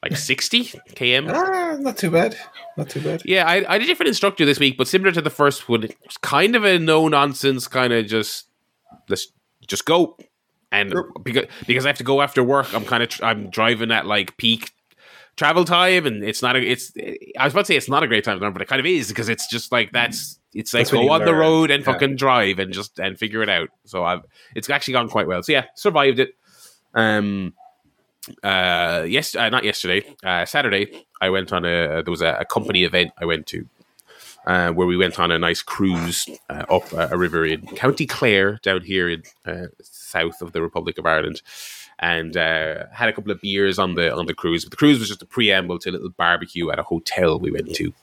Like 60 km. Ah, not too bad. Yeah, I had a different instructor this week, but similar to the first one, it was kind of a no nonsense kind of just. Let's just go, and because I have to go after work, I'm driving at like peak travel time, and I was about to say it's not a great time, but it kind of is because it's just like that's go on the road and fucking drive and just figure it out. So it's actually gone quite well. So yeah, survived it. Saturday I went on there was a company event I went to. Where we went on a nice cruise up a river in County Clare, down here in south of the Republic of Ireland, and had a couple of beers on the cruise. But the cruise was just a preamble to a little barbecue at a hotel we went to.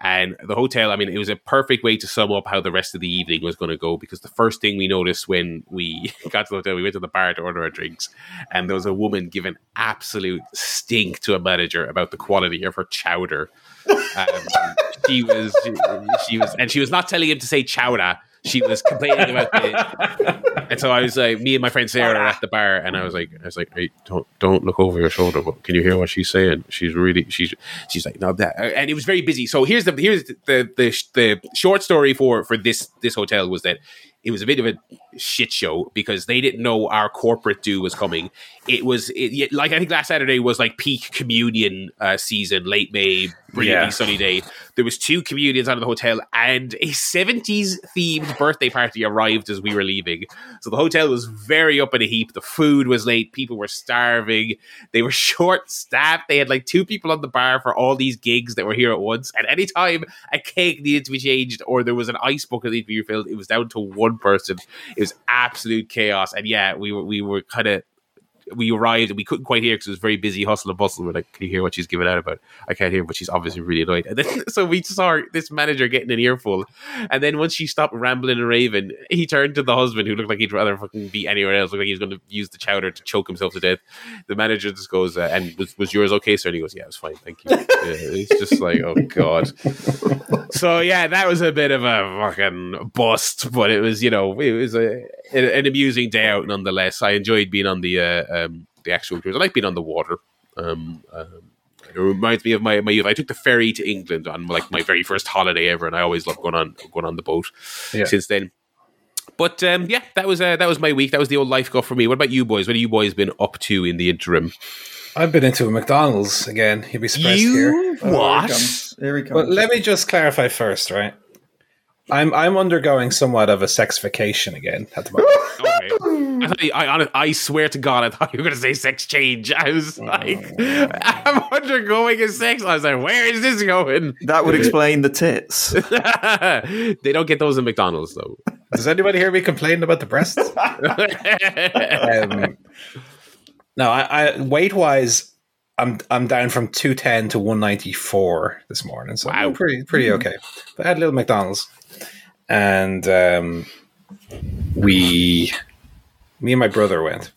And the hotel, I mean, it was a perfect way to sum up how the rest of the evening was going to go, because the first thing we noticed when we got to the hotel, we went to the bar to order our drinks, and there was a woman giving absolute stink to a manager about the quality of her chowder. She was not telling him to say chowder. She was complaining about the, and so I was like, me and my friend Sarah are at the bar, and I was like, hey, don't look over your shoulder. But can you hear what she's saying? She's like, no, that. And it was very busy. So here's the short story for this hotel was that It was a bit of a shit show because they didn't know our corporate do was coming. It was like, I think last Saturday was like peak communion season, late May, brilliantly sunny day. There was 2 communions out of the hotel and a 70s themed birthday party arrived as we were leaving. So the hotel was very up in a heap. The food was late. People were starving. They were short staffed. They had like 2 people on the bar for all these gigs that were here at once. At any time a cake needed to be changed or there was an ice bucket that needed to be refilled, it was down to 1 person. It was absolute chaos. And yeah, we were kind of, we arrived and we couldn't quite hear because it was very busy, hustle and bustle. We're like, can you hear what she's giving out about? I can't hear, but she's obviously really annoyed. And then, so we saw this manager getting an earful. And then once she stopped rambling and raving, he turned to the husband who looked like he'd rather fucking be anywhere else. Looked like he was going to use the chowder to choke himself to death. The manager just goes, and was yours okay, sir? And he goes, yeah, it was fine. Thank you. It's just like, oh God. So yeah, that was a bit of a fucking bust, but it was, you know, it was an amusing day out nonetheless. I enjoyed being on the actual cruise. I like being on the water. It reminds me of my youth. I took the ferry to England on like my very first holiday ever, and I always loved going on the boat since then. But yeah, that was my week. That was the old life go for me. What about you boys? What have you boys been up to in the interim? I've been into McDonald's again. You'd be surprised here. What? Here we come. But let me just clarify first, right? I'm undergoing somewhat of a sexification again at the moment. Okay. I swear to God, I thought you were going to say sex change. I was like, I'm undergoing a sex. I was like, where is this going? That would explain the tits. They don't get those in McDonald's, though. Does anybody hear me complaining about the breasts? No, I weight-wise, I'm down from 210 to 194 this morning. So wow. I'm pretty okay. But I had a little McDonald's. And me and my brother went.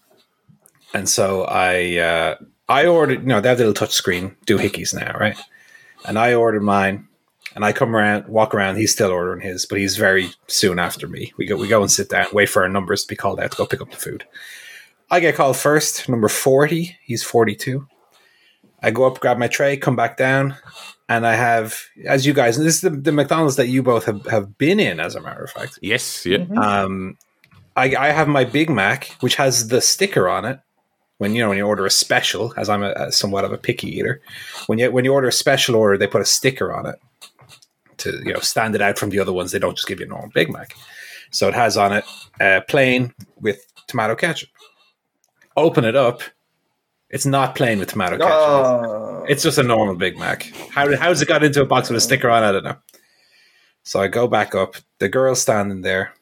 And so I ordered, you know, they have the little touchscreen doohickeys now, right? And I ordered mine. And I come around, walk around. He's still ordering his, but he's very soon after me. We go and sit down, wait for our numbers to be called out to go pick up the food. I get called first, number 40. He's 42. I go up, grab my tray, come back down, and I have, as you guys, and this is the McDonald's that you both have been in, as a matter of fact. Yes, yeah. Mm-hmm. I have my Big Mac, which has the sticker on it. When you order a special, as I'm somewhat of a picky eater, when you order a special order, they put a sticker on it to stand it out from the other ones. They don't just give you a normal Big Mac. So it has on it plain with tomato ketchup. Open it up. It's not plain with tomato ketchup. Oh. It's just a normal Big Mac. How's it got into a box with a sticker on? I don't know. So I go back up. The girl's standing there.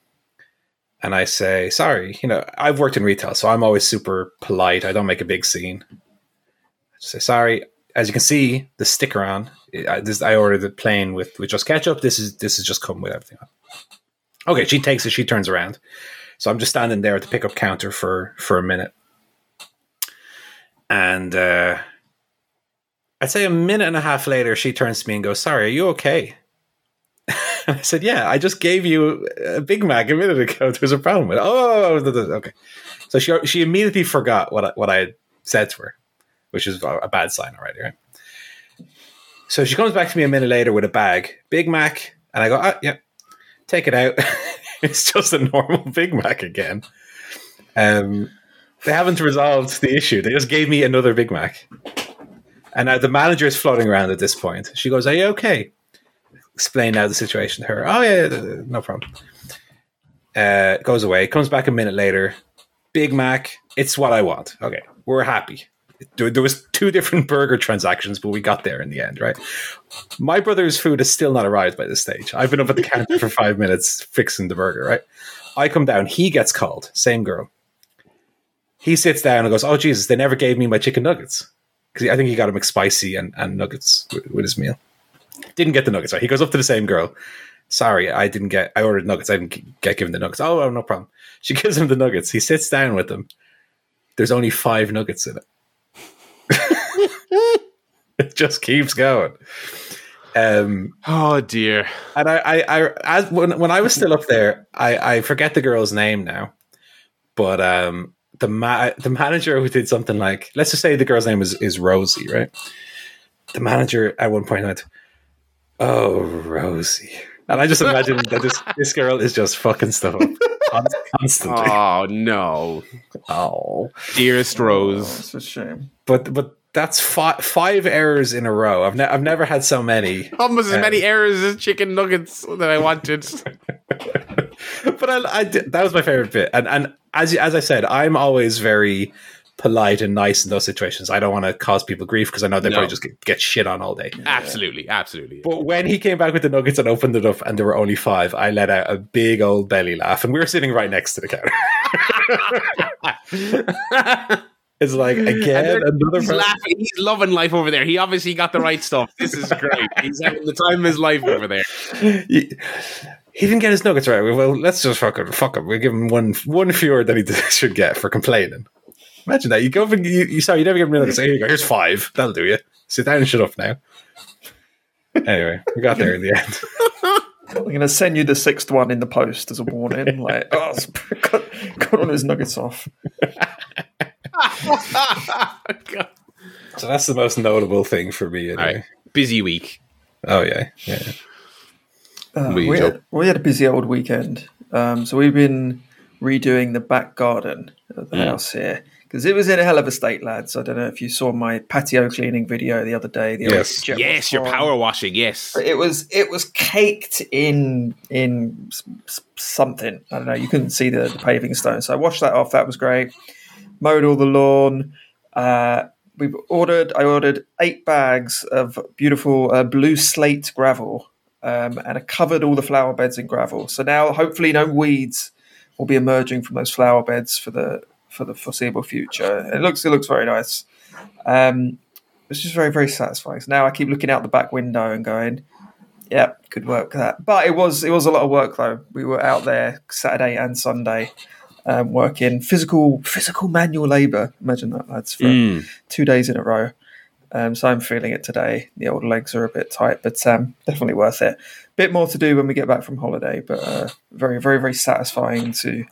And I say, sorry, I've worked in retail, so I'm always super polite. I don't make a big scene. I just say, sorry. As you can see, the sticker on. I ordered it plain with just ketchup. This is just come with everything on. Okay, she takes it. She turns around. So I'm just standing there at the pickup counter for a minute. And I'd say a minute and a half later, she turns to me and goes, sorry, are you okay? And I said, yeah, I just gave you a Big Mac a minute ago. There was a problem with it. Oh, okay. So she immediately forgot what I had said to her, which is a bad sign already, right? So she comes back to me a minute later with a bag, Big Mac. And I go, yeah, take it out. It's just a normal Big Mac again. They haven't resolved the issue. They just gave me another Big Mac. And now the manager is floating around at this point. She goes, are you okay? Explain now the situation to her. Oh, yeah, no problem. Goes away. Comes back a minute later. Big Mac. It's what I want. Okay. We're happy. There was 2 different burger transactions, but we got there in the end, right? My brother's food has still not arrived by this stage. I've been up at the counter for 5 minutes fixing the burger, right? I come down. He gets called. Same girl. He sits down and goes, oh, Jesus, they never gave me my chicken nuggets. Because I think he got him McSpicy and nuggets with his meal. Didn't get the nuggets. Right? He goes up to the same girl. Sorry, I ordered nuggets. I didn't get given the nuggets. Oh, no problem. She gives him the nuggets. He sits down with them. There's only 5 nuggets in it. It just keeps going. Oh dear. And when I was still up there, I forget the girl's name now, but the manager who did something like, let's just say the girl's name is Rosie, right? The manager at one point went, oh, Rosie. And I just imagine that this girl is just fucking stuff up. constantly. Oh no! Oh, dearest Rose, it's a shame. But that's five errors in a row. I've never had so many. Almost as many errors as chicken nuggets that I wanted. But I did, that was my favorite bit. And as I said, I'm always very polite and nice in those situations. I don't want to cause people grief because I know they probably just get shit on all day. Absolutely, absolutely. But when he came back with the nuggets and opened it up and there were only five, I let out a big old belly laugh. And we were sitting right next to the counter. It's like, again, another he's laughing. He's loving life over there. He obviously got the right stuff. This is great. He's having the time of his life over there. He didn't get his nuggets right. Well, let's just fuck him. We'll give him one fewer than he should get for complaining. Imagine that. You go for you never give him nuggets. Here you go. Here's five. That'll do you. Sit down and shut up now. Anyway, we got there in the end. I'm going to send you the sixth one in the post as a warning. Like, oh, got all his nuggets off. God. So that's the most notable thing for me. Anyway. Right. Busy week. Oh yeah. We had a busy old weekend. So we've been redoing the back garden of the house here because it was in a hell of a state, lads. I don't know if you saw my patio cleaning video the other day. Yes, your power washing. Yes, it was caked in something. I don't know. You couldn't see the paving stone, so I washed that off. That was great. Mowed all the lawn. I ordered 8 bags of beautiful blue slate gravel, and I covered all the flower beds in gravel. So now, hopefully, no weeds will be emerging from those flower beds for the foreseeable future. It looks very nice. It's just very, very satisfying. So now I keep looking out the back window and going, "Yep, yeah, good work that." But it was a lot of work though. We were out there Saturday and Sunday. Working physical manual labour. Imagine that, lads, for 2 days in a row. So I'm feeling it today. The old legs are a bit tight, but definitely worth it. Bit more to do when we get back from holiday, but very, very, very satisfying to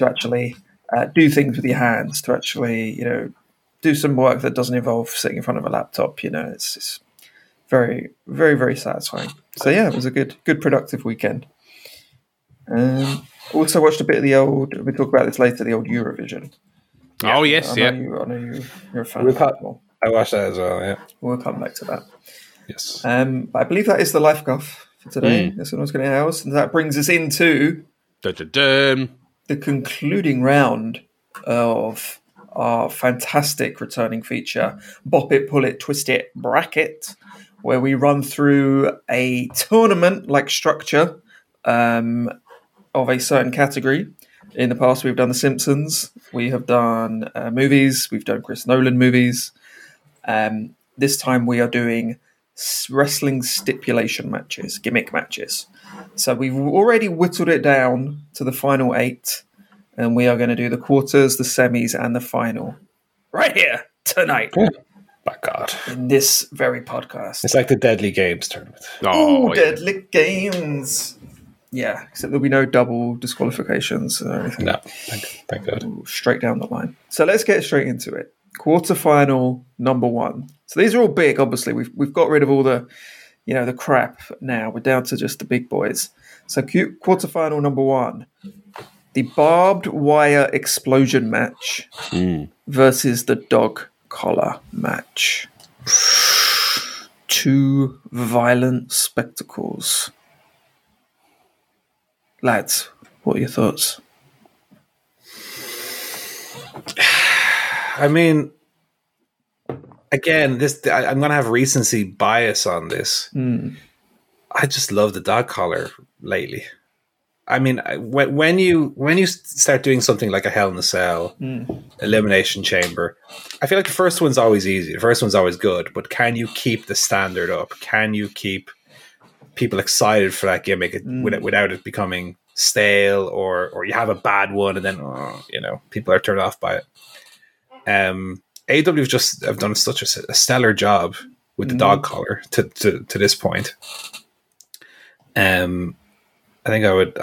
actually do things with your hands. To actually, do some work that doesn't involve sitting in front of a laptop. It's very, very, very satisfying. So yeah, it was a good productive weekend. Also watched a bit of the old. We talk about this later. The old Eurovision. Yeah. Oh yes, I know you're a fan. I watched that as well. Yeah, we'll come back to that. Yes, I believe that is the life guff for today. That's what I was going to house, and that brings us into the concluding round of our fantastic returning feature: Bop It, Pull It, Twist It Bracket, where we run through a tournament-like structure. Of a certain category. In the past, we've done The Simpsons. We have done movies. We've done Chris Nolan movies. This time we are doing wrestling stipulation matches, gimmick matches. So we've already whittled it down to the final 8. And we are going to do the quarters, the semis, and the final. Right here, tonight. Cool. My God. In this very podcast. It's like the Deadly Games tournament. Oh, Deadly Games. Yeah, except there'll be no double disqualifications or anything. No, thank God. Straight down the line. So let's get straight into it. Quarterfinal number 1. So these are all big, obviously. We've got rid of all the, the crap now. We're down to just the big boys. So quarterfinal number 1, the barbed wire explosion match versus the dog collar match. 2 violent spectacles. Lads, what are your thoughts? I mean, again, I'm going to have recency bias on this. I just love the dog collar lately. I mean, when you start doing something like a Hell in a Cell, Elimination Chamber, I feel like the first one's always easy. The first one's always good. But can you keep the standard up? Can you keep people excited for that gimmick without it becoming stale or you have a bad one and then people are turned off by it. AEW have done such a stellar job with the dog collar to this point. I think I would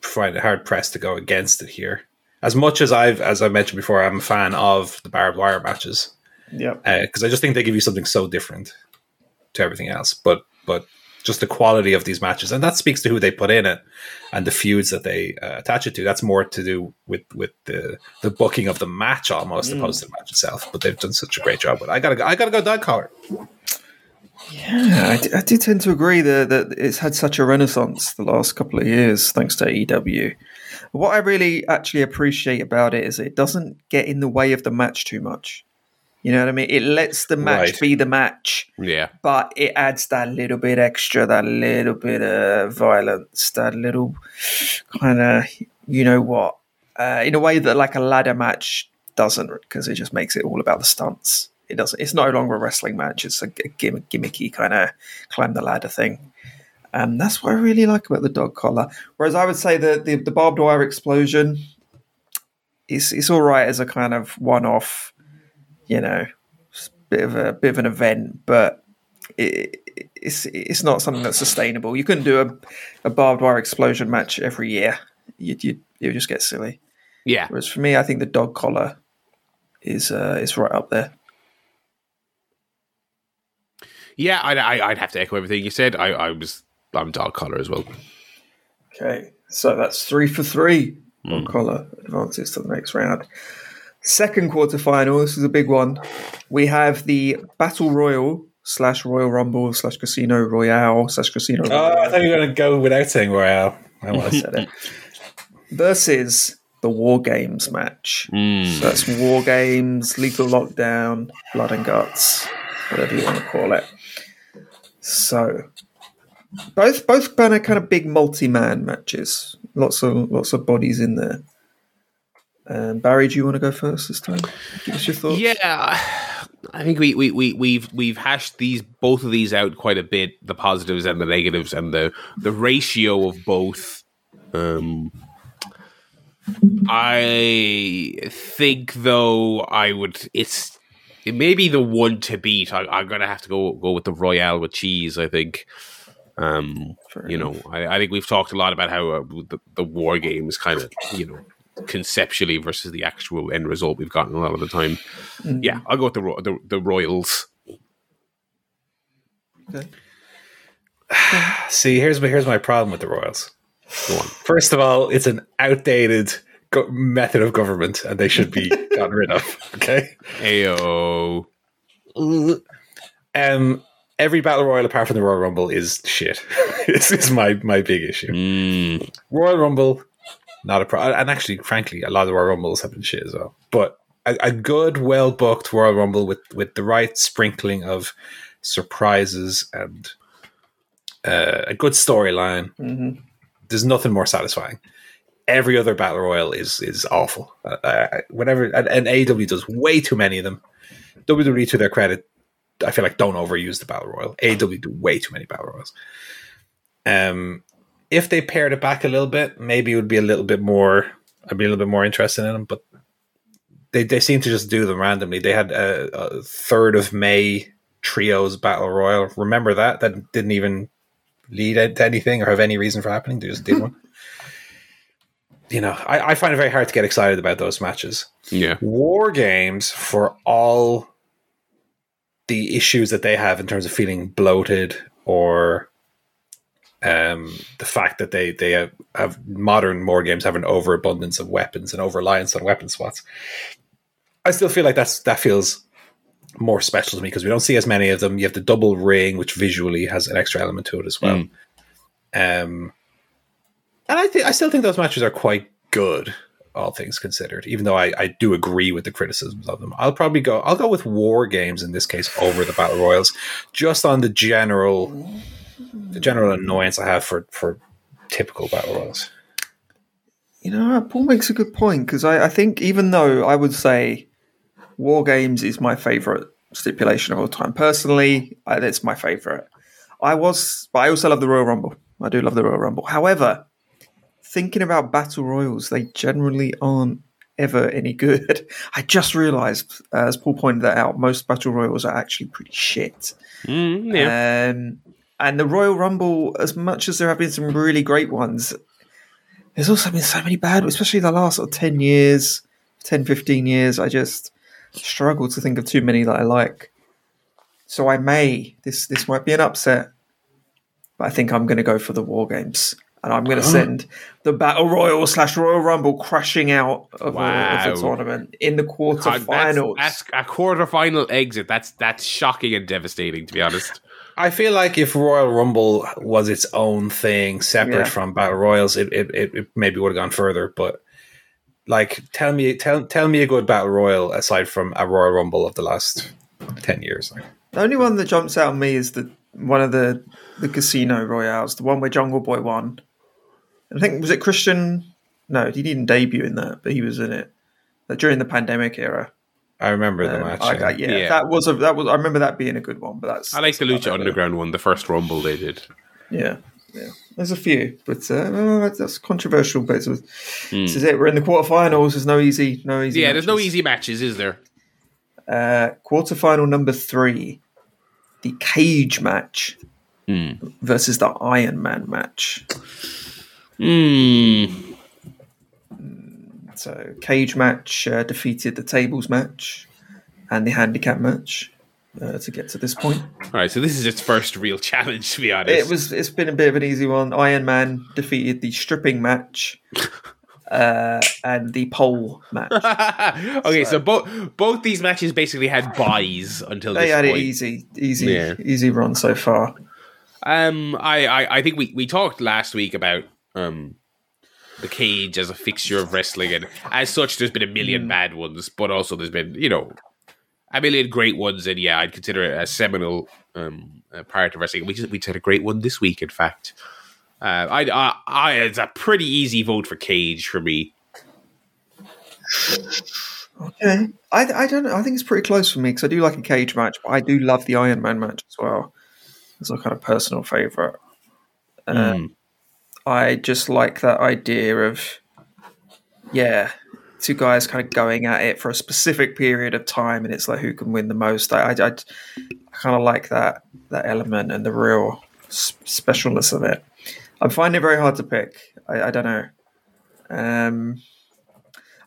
find it hard pressed to go against it here. As much as as I mentioned before, I'm a fan of the barbed wire matches. Yeah, because I just think they give you something so different to everything else. But just the quality of these matches. And that speaks to who they put in it and the feuds that they attach it to. That's more to do with the booking of the match almost opposed to the match itself. But they've done such a great job. But I gotta go Dog Collar. Yeah, I do tend to agree that it's had such a renaissance the last couple of years, thanks to AEW. What I really actually appreciate about it is it doesn't get in the way of the match too much. You know what I mean? It lets the match be the match. Yeah. But it adds that little bit extra, that little bit of violence, that little kind of, you know what, in a way that like a ladder match doesn't, because it just makes it all about the stunts. It doesn't. It's no longer a wrestling match. It's a gimmicky kind of climb the ladder thing. And that's what I really like about the Dog Collar. Whereas I would say that the barbed wire explosion, it's all right as a kind of one-off, you know, bit of an event, but it's not something that's sustainable. You couldn't do a barbed wire explosion match every year. It would just get silly. Yeah. Whereas for me, I think the Dog Collar is right up there. Yeah, I'd have to echo everything you said. I'm Dog Collar as well. Okay, so that's 3 for 3. Dog Collar advances to the next round. Second quarterfinal. This is a big one. We have the Battle Royal / Royal Rumble / Casino Royale / Casino. Oh, I thought you were going to go without saying Royale. I might have said it. Versus the War Games match. So that's War Games, Lethal Lockdown, Blood and Guts, whatever you want to call it. So both kind of big multi-man matches. Lots of bodies in there. Barry, do you want to go first this time? Give us your thoughts. Yeah, I think we've hashed both of these out quite a bit, the positives and the negatives and the ratio of both. I think though it may be the one to beat. I'm going to have to go with the Royale with cheese, I think. You know, I think we've talked a lot about how the War Games kind of, you know, conceptually versus the actual end result we've gotten a lot of the time. Yeah, I'll go with the Royals. Okay. See, here's my problem with the Royals. Go on. First of all, it's an outdated method of government, and they should be gotten rid of. Okay. Ayo. Every battle royal apart from the Royal Rumble is shit. This is my big issue. Royal Rumble, not a problem. And actually, frankly, a lot of Royal Rumbles have been shit as well. But a good, well booked Royal Rumble with the right sprinkling of surprises and a good storyline. There's nothing more satisfying. Every other battle royal is awful. And AEW does way too many of them. WWE, to their credit, I feel like don't overuse the battle royal. AEW do way too many battle royals. If they paired it back a little bit, maybe it would be a little bit more. I'd be a little bit more interested in them. But they seem to just do them randomly. They had a 3rd of May trios battle royal. Remember that? That didn't even lead to anything or have any reason for happening. They just did one. You know, I find it very hard to get excited about those matches. Yeah. War Games, for all the issues that they have in terms of feeling bloated or the fact that they have modern War Games have an overabundance of weapons and over-reliance on weapon spots. I still feel like that feels more special to me because we don't see as many of them. You have the double ring, which visually has an extra element to it as well. And I still think those matches are quite good, all things considered, even though I do agree with the criticisms of them. I'll go with War Games in this case over the Battle Royals, just on the general annoyance I have for typical Battle Royals. You know, Paul makes a good point, because I think even though I would say War Games is my favourite stipulation of all time, personally, it's my favourite. But I also love the Royal Rumble. I do love the Royal Rumble. However, thinking about battle royals, they generally aren't ever any good. I just realised, as Paul pointed that out, most battle royals are actually pretty shit. Yeah. And the Royal Rumble, as much as there have been some really great ones, there's also been so many bad, especially the last 10, 15 years. I just struggle to think of too many that I like. So this might be an upset. I think I'm going to go for the War Games. And I'm going to send the Battle Royal / Royal Rumble crashing out of, of the tournament in the quarterfinals. That's a quarterfinal exit. That's shocking and devastating, to be honest. I feel like if Royal Rumble was its own thing, separate from Battle Royals, it maybe would have gone further. But like, tell me a good Battle Royal aside from a Royal Rumble of the last 10 years. The only one that jumps out at me is one of the casino royales, the one where Jungle Boy won. I think, was it Christian? No, he didn't debut in that, but he was in it during the pandemic era. I remember the match. That was. I remember that being a good one. But that's. I like the Lucha Underground one, the first Rumble they did. Yeah. There's a few, but that's controversial. But this is it. We're in the quarterfinals. There's no easy. Yeah, matches. There's no easy matches, is there? Quarterfinal number 3, the cage match versus the Iron Man match. So cage match defeated the tables match and the handicap match to get to this point. All right, so this is its first real challenge, to be honest. It's been a bit of an easy one. Iron Man defeated the stripping match and the pole match. Okay, so both these matches basically had buys until this point. They had an easy run so far. I think we talked last week about the cage as a fixture of wrestling, and as such there's been a million bad ones, but also there's been, a million great ones, and I'd consider it a seminal part of wrestling. We just had a great one this week, in fact. It's a pretty easy vote for cage for me. Okay. I don't know. I think it's pretty close for me because I do like a cage match, but I do love the Iron Man match as well. It's a kind of personal favourite. I just like that idea of, two guys kind of going at it for a specific period of time, and it's like who can win the most. I kind of like that element and the real specialness of it. I'm finding it very hard to pick. I don't know. I'm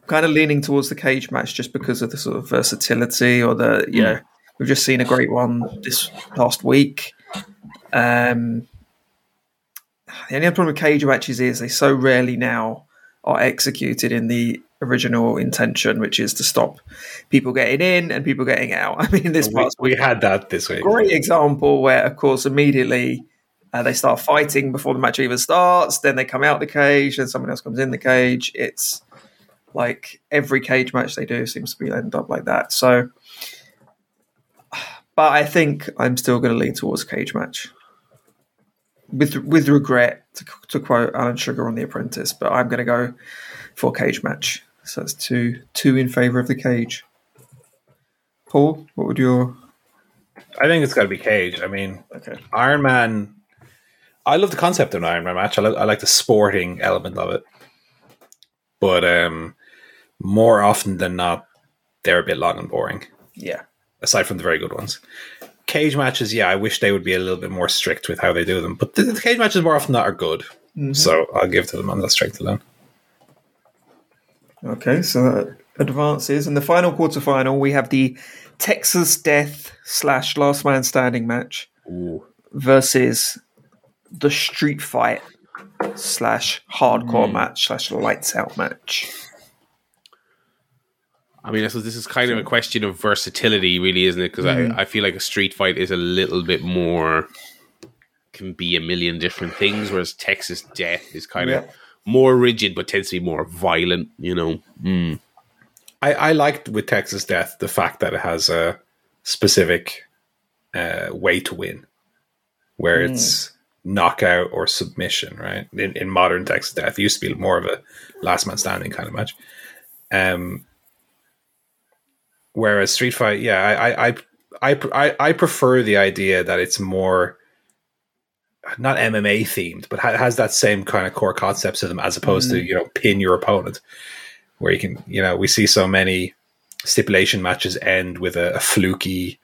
kind of leaning towards the cage match just because of the sort of versatility, or we've just seen a great one this past week. The only problem with cage matches is they so rarely now are executed in the original intention, which is to stop people getting in and people getting out. I mean, we had that this week. Great example where, of course, immediately they start fighting before the match even starts. Then they come out the cage, and someone else comes in the cage. It's like every cage match they do seems to be end up like that. So, but I think I'm still going to lean towards cage match. With regret, to quote Alan Sugar on The Apprentice, but I'm going to go for cage match. So it's 2-2 in favour of the cage. Paul, what would your... I think it's got to be cage. I mean, okay. Iron Man... I love the concept of an Iron Man match. I like the sporting element of it. But more often than not, they're a bit long and boring. Yeah. Aside from the very good ones. Cage matches, I wish they would be a little bit more strict with how they do them. But the cage matches more often than not are good. Mm-hmm. So I'll give to them on that strength alone. Okay, so that advances. In the final quarterfinal, we have the Texas Death / Last Man Standing match versus the Street Fight / Hardcore match / Lights Out match. I mean, this is kind of a question of versatility, really, isn't it? Because I feel like a street fight is a little bit more, can be a million different things, whereas Texas Death is kind of more rigid but tends to be more violent, I liked with Texas Death the fact that it has a specific way to win, where it's knockout or submission, right? In modern Texas Death, it used to be more of a last man standing kind of match. Whereas Street Fight, I prefer the idea that it's more not MMA themed, but has that same kind of core concepts to them, as opposed to pin your opponent, where you can we see so many stipulation matches end with a fluky.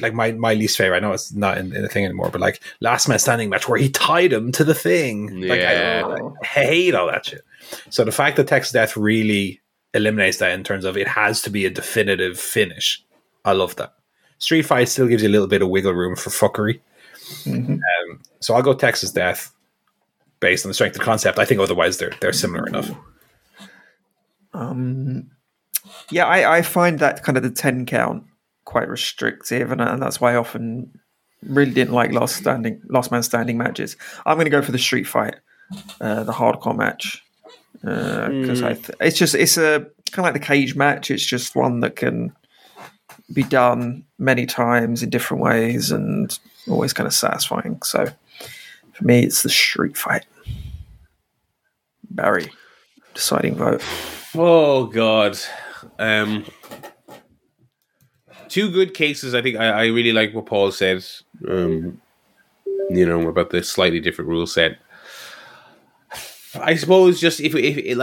Like my least favorite. I know it's not in the thing anymore, but like last man standing match where he tied him to the thing. Yeah. I hate all that shit. So the fact that Texas Death really eliminates that in terms of it has to be a definitive finish. I love that. Street Fight still gives you a little bit of wiggle room for fuckery, Mm-hmm. So I'll go Texas Death based on the strength of the concept. I think otherwise they're similar enough. Yeah, I find that kind of the 10 count quite restrictive, and that's why I often really didn't like last man standing matches. I'm going to go for the street fight, the hardcore match, because it's a kind of like the cage match. It's just one that can be done many times in different ways and always kind of satisfying. So for me, it's the street fight. Barry, deciding vote. Oh God. Two good cases. I think I really like what Paul said, about the slightly different rule set. I suppose just if anything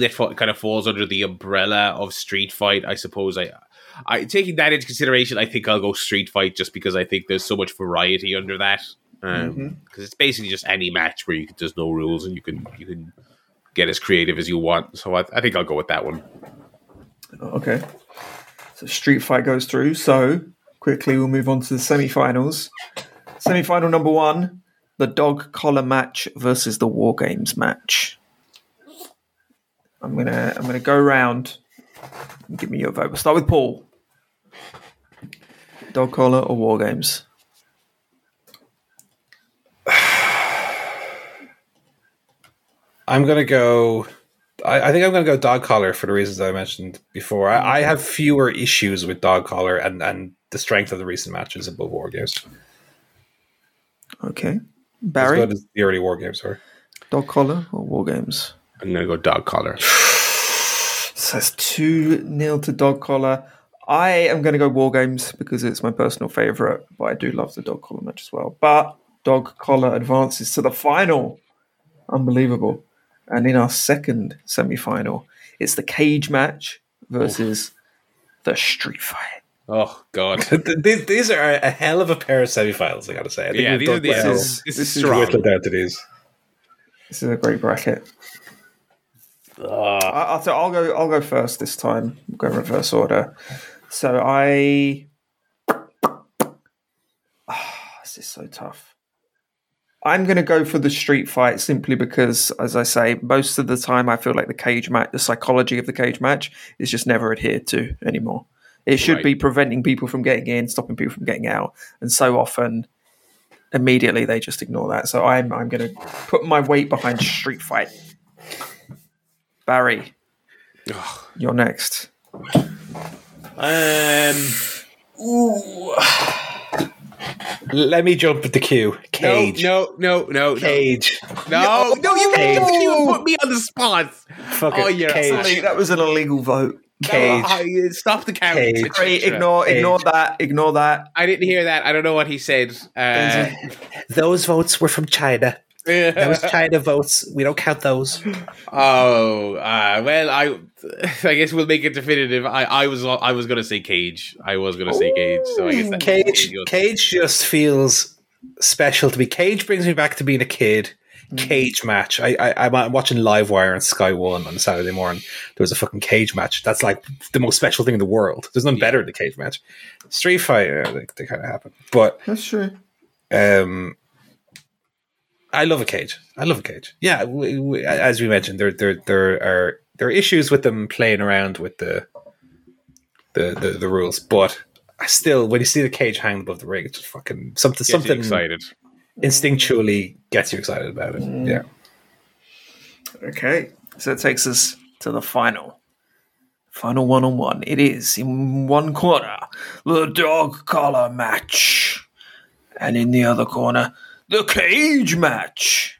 that kind of falls under the umbrella of street fight, I suppose I taking that into consideration, I think I'll go street fight just because I think there's so much variety under that. Because it's basically just any match where there's no rules and you can get as creative as you want. So I think I'll go with that one. Okay. So street fight goes through. So quickly, we'll move on to the semi-finals. Semi-final number one, the dog collar match versus the War Games match. I'm gonna go round. Give me your vote. We'll start with Paul. Dog collar or War Games? I'm gonna go. I think I'm going to go dog collar for the reasons I mentioned before. I have fewer issues with dog collar and the strength of the recent matches above War Games. Okay. Barry? As good as the early War Games were. Dog collar or War Games? I'm going to go dog collar. So it's 2-0 to dog collar. I am going to go War Games because it's my personal favorite, but I do love the dog collar match as well. But dog collar advances to the final. Unbelievable. And in our second semi-final, it's the cage match versus the street fight. Oh, God. these are a hell of a pair of semi-finals, I got to say. I think this is strong. This is a great bracket. I'll go first this time. We'll go reverse order. So this is so tough. I'm going to go for the street fight simply because, as I say, most of the time I feel like the psychology of the cage match is just never adhered to anymore. It should be preventing people from getting in, stopping people from getting out. And so often, immediately, they just ignore that. So I'm going to put my weight behind street fight. Barry, you're next. Ooh... Let me jump at the queue. Cage. No. Cage. No, you can't jump at the queue and put me on the spot. Fuck it. Oh, yeah. Cage. That was an illegal vote. Cage. Stop the count. Ignore that. I didn't hear that. I don't know what he said. Those votes were from China. Those China votes. We don't count those. Oh, I guess we'll make it definitive. I was going to say cage. So I guess that cage just feels special to me. Cage brings me back to being a kid. Cage match. I'm watching Livewire on Sky One on a Saturday morning. There was a fucking cage match. That's like the most special thing in the world. There's nothing better than the cage match. Street fight. They kind of happen, but that's true. I love a cage. Yeah, as we mentioned, there are issues with them playing around with the rules, but I still, when you see the cage hanging above the ring, it's just fucking something excited. Instinctually gets you excited about it. Yeah. Okay, so that takes us to the final one-on-one. It is in one corner the dog collar match, and in the other corner, the cage match.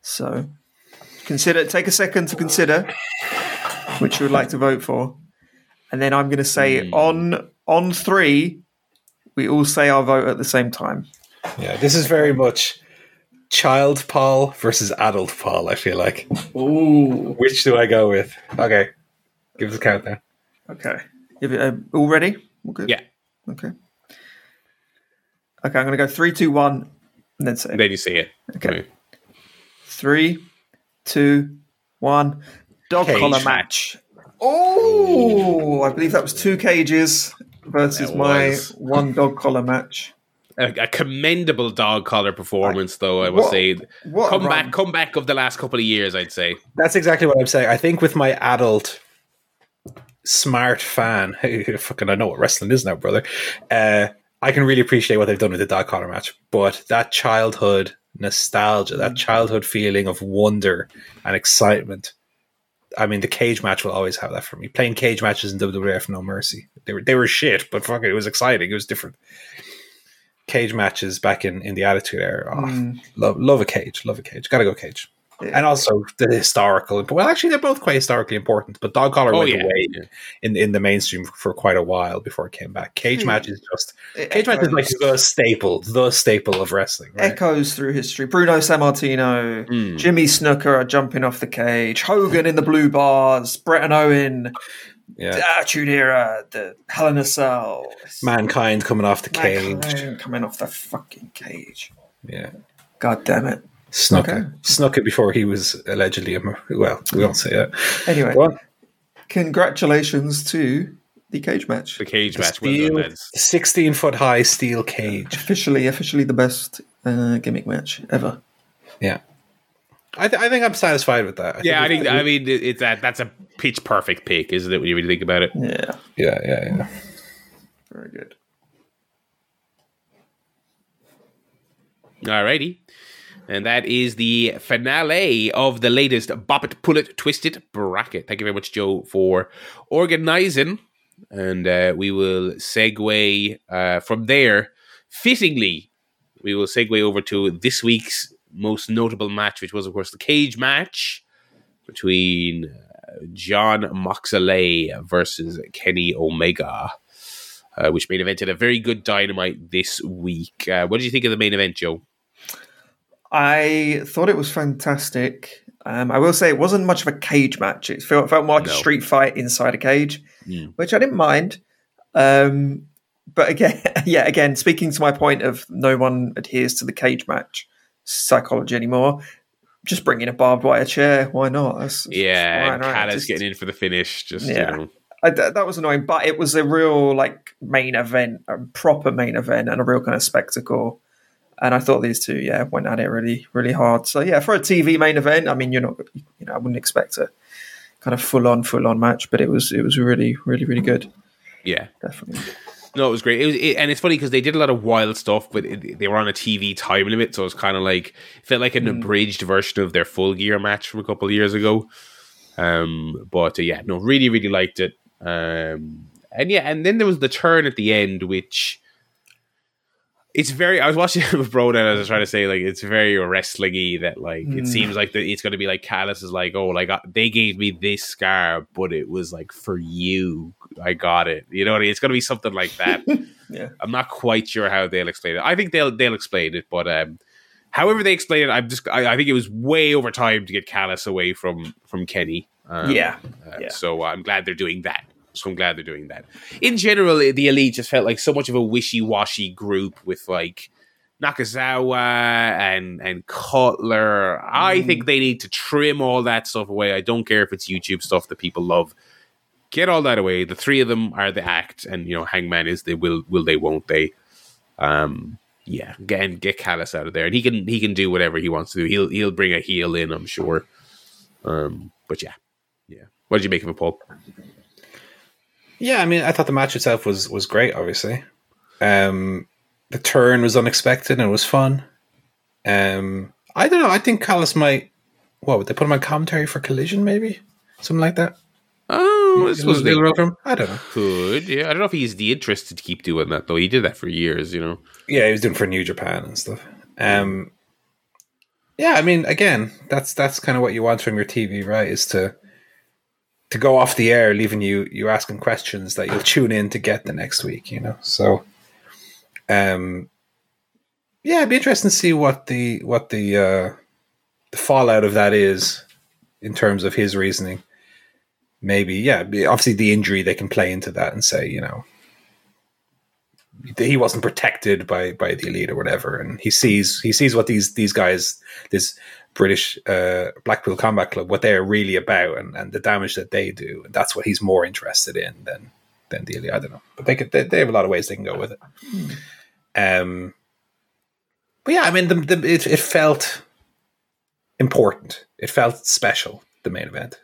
So, take a second to consider which you would like to vote for, and then I'm going to say on three, we all say our vote at the same time. Yeah, this is very much child Paul versus adult Paul. I feel like. Ooh, which do I go with? Okay, give us a countdown. Okay, all ready? All good? Yeah. Okay, I'm going to go 3, 2, 1. And then say it. Then you see it. Okay. 3, 2, 1. Dog collar match. Oh, I believe that was 2 cages versus my 1 dog collar match. a commendable dog collar performance, though, I would say. Comeback of the last couple of years, I'd say. That's exactly what I'm saying. I think with my adult smart fan, I know what wrestling is now, brother. I can really appreciate what they've done with the dog collar match. But that childhood nostalgia, that childhood feeling of wonder and excitement. I mean, the cage match will always have that for me. Playing cage matches in WWF, no mercy. They were shit, but fuck it, was exciting. It was different. Cage matches back in the Attitude Era. Oh, Love a cage. Gotta go cage. Yeah. And also the historical. Well, actually, they're both quite historically important, but dog collar went away in the mainstream for quite a while before it came back. Cage match is like the staple of wrestling. Right? Echoes through history. Bruno Sammartino, Jimmy Snooker are jumping off the cage, Hogan in the blue bars, Bret and Owen. Yeah. The Attitude Era, the Hell in a Cell. Mankind coming off the cage. Coming off the fucking cage. Yeah. God damn it. Snuck it before he was allegedly we won't say that. Anyway. Well, congratulations to the cage match. The cage match. 16-foot high steel cage. Officially the best gimmick match ever. Yeah. I think I'm satisfied with that. I think that's a pitch perfect pick, isn't it? When you really think about it. Yeah. Very good. Alrighty, and that is the finale of the latest Bop It, Pull It, Twist It bracket. Thank you very much, Joe, for organising, and we will segue from there. Fittingly, we will segue over to this week's most notable match, which was, of course, the cage match between John Moxley versus Kenny Omega, which main evented a very good Dynamite this week. What did you think of the main event, Joe? I thought it was fantastic. I will say it wasn't much of a cage match. It felt more like a street fight inside a cage, which I didn't mind. But again, speaking to my point of no one adheres to the cage match psychology anymore, just bring in a barbed wire chair, why not? Kala's getting in for the finish, that was annoying, but it was a real main event, a proper main event, and a real kind of spectacle, and I thought these two went at it really, really hard. So for a TV main event, I mean, I wouldn't expect a kind of full-on match, but it was really, really, really good. Definitely. No, it was great. And it's funny because they did a lot of wild stuff, but they were on a TV time limit, so it's kind of felt like an abridged version of their Full Gear match from a couple of years ago. Really, really liked it. And then there was the turn at the end, which it's very. I was watching it with Broden, and I was trying to say it's very wrestling-y that it seems like it's going to be Callis is they gave me this scar, but it was for you. I got it. You know what I mean? It's going to be something like that. I'm not quite sure how they'll explain it. I think they'll explain it, but however they explain it, I think it was way over time to get Callis away from Kenny. So I'm glad they're doing that. In general, the Elite just felt like so much of a wishy-washy group with Nakazawa and Cutler. I think they need to trim all that stuff away. I don't care if it's YouTube stuff that people love. Get all that away. The three of them are the act, and Hangman is they will they won't they. Get Callis out of there, and he can do whatever he wants to do. He'll bring a heel in, I'm sure. What did you make of it, Paul? Yeah, I mean, I thought the match itself was great, obviously. The turn was unexpected and it was fun. I don't know. I think Callis might... What, would they put him on commentary for Collision, maybe? Something like that? Oh, this was the welcome. I don't know. Could, yeah. I don't know if he's the interest to keep doing that, though. He did that for years, Yeah, he was doing for New Japan and stuff. I mean, again, that's kind of what you want from your TV, right, is to go off the air, leaving you asking questions that you'll tune in to get the next week, So, it'd be interesting to see what the fallout of that is in terms of his reasoning. Maybe, obviously the injury, they can play into that and say, he wasn't protected by the Elite or whatever, and he sees what these guys, this British Blackpool Combat Club, what they're really about, and the damage that they do. That's what he's more interested in than the Elite. I don't know, but they have a lot of ways they can go with it. But yeah, I mean, it felt important. It felt special, the main event,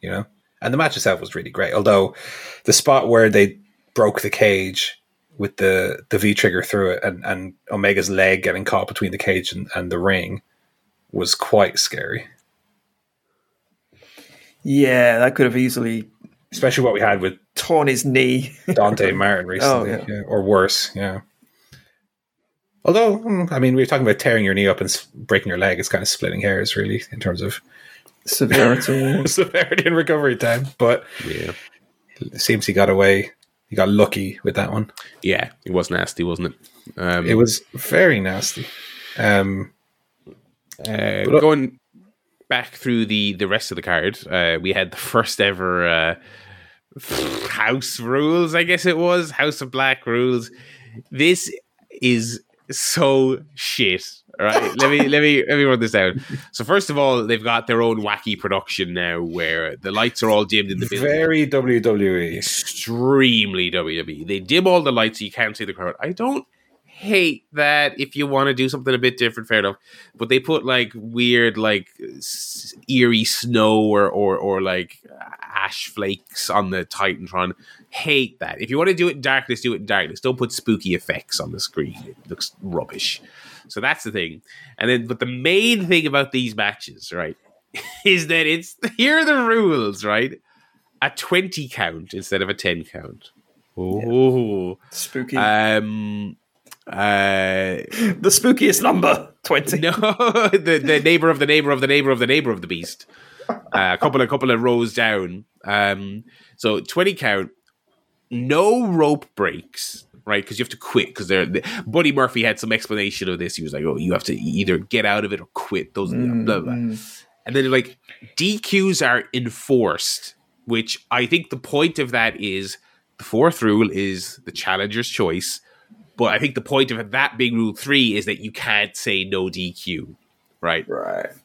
you know? And the match itself was really great. Although the spot where they broke the cage with the V-trigger through it and Omega's leg getting caught between the cage and the ring was quite scary. Yeah, that could have easily... Especially what we had with... Torn his knee. Dante Martin recently. Oh, yeah. Yeah, or worse, yeah. Although, I mean, we were talking about tearing your knee up and breaking your leg. It's kind of splitting hairs, really, in terms of... Severity and recovery time. But yeah, it seems he got away. He got lucky with that one. Yeah, it was nasty, wasn't it? It was very nasty. Going back through the rest of the card, we had the first ever House Rules, I guess it was. House of Black Rules. This is so shit. All right, let me run this down. So first of all, they've got their own wacky production now, where the lights are all dimmed in the building. Very WWE, extremely WWE. They dim all the lights so you can't see the crowd. I don't hate that. If you want to do something a bit different, fair enough. But they put like weird, like eerie snow or like ash flakes on the Titantron. Hate that. If you want to do it in darkness, do it in darkness. Don't put spooky effects on the screen. It looks rubbish. So that's the thing. And then, but the main thing about these matches, right, is that it's, here are the rules, right? A 20 count instead of a 10 count. Oh. Yeah. Spooky. The spookiest number, 20. No, the neighbor of the neighbor of the neighbor of the neighbor of the beast. A couple of rows down. So 20 count, no rope breaks. Right, because you have to quit. Because Buddy Murphy had some explanation of this. He was like, "Oh, you have to either get out of it or quit." Those blah, blah, blah. And then like DQs are enforced, which I think the point of that is the fourth rule is the challenger's choice. But I think the point of that being rule 3 is that you can't say no DQ. Right.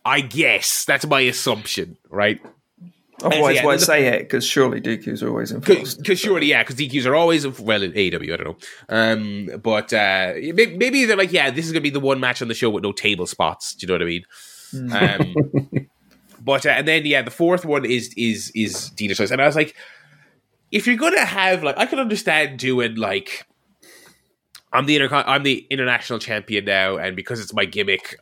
I guess that's my assumption. Right. Otherwise, why say it? Because surely DQs are always enforced. Because surely, yeah, because DQs are always in AEW, I don't know. Maybe they're like, yeah, this is going to be the one match on the show with no table spots. Do you know what I mean? And then yeah, the fourth one is dealer's choice. And I was like, if you're going to have like, I can understand doing like, I'm the international champion now, and because it's my gimmick,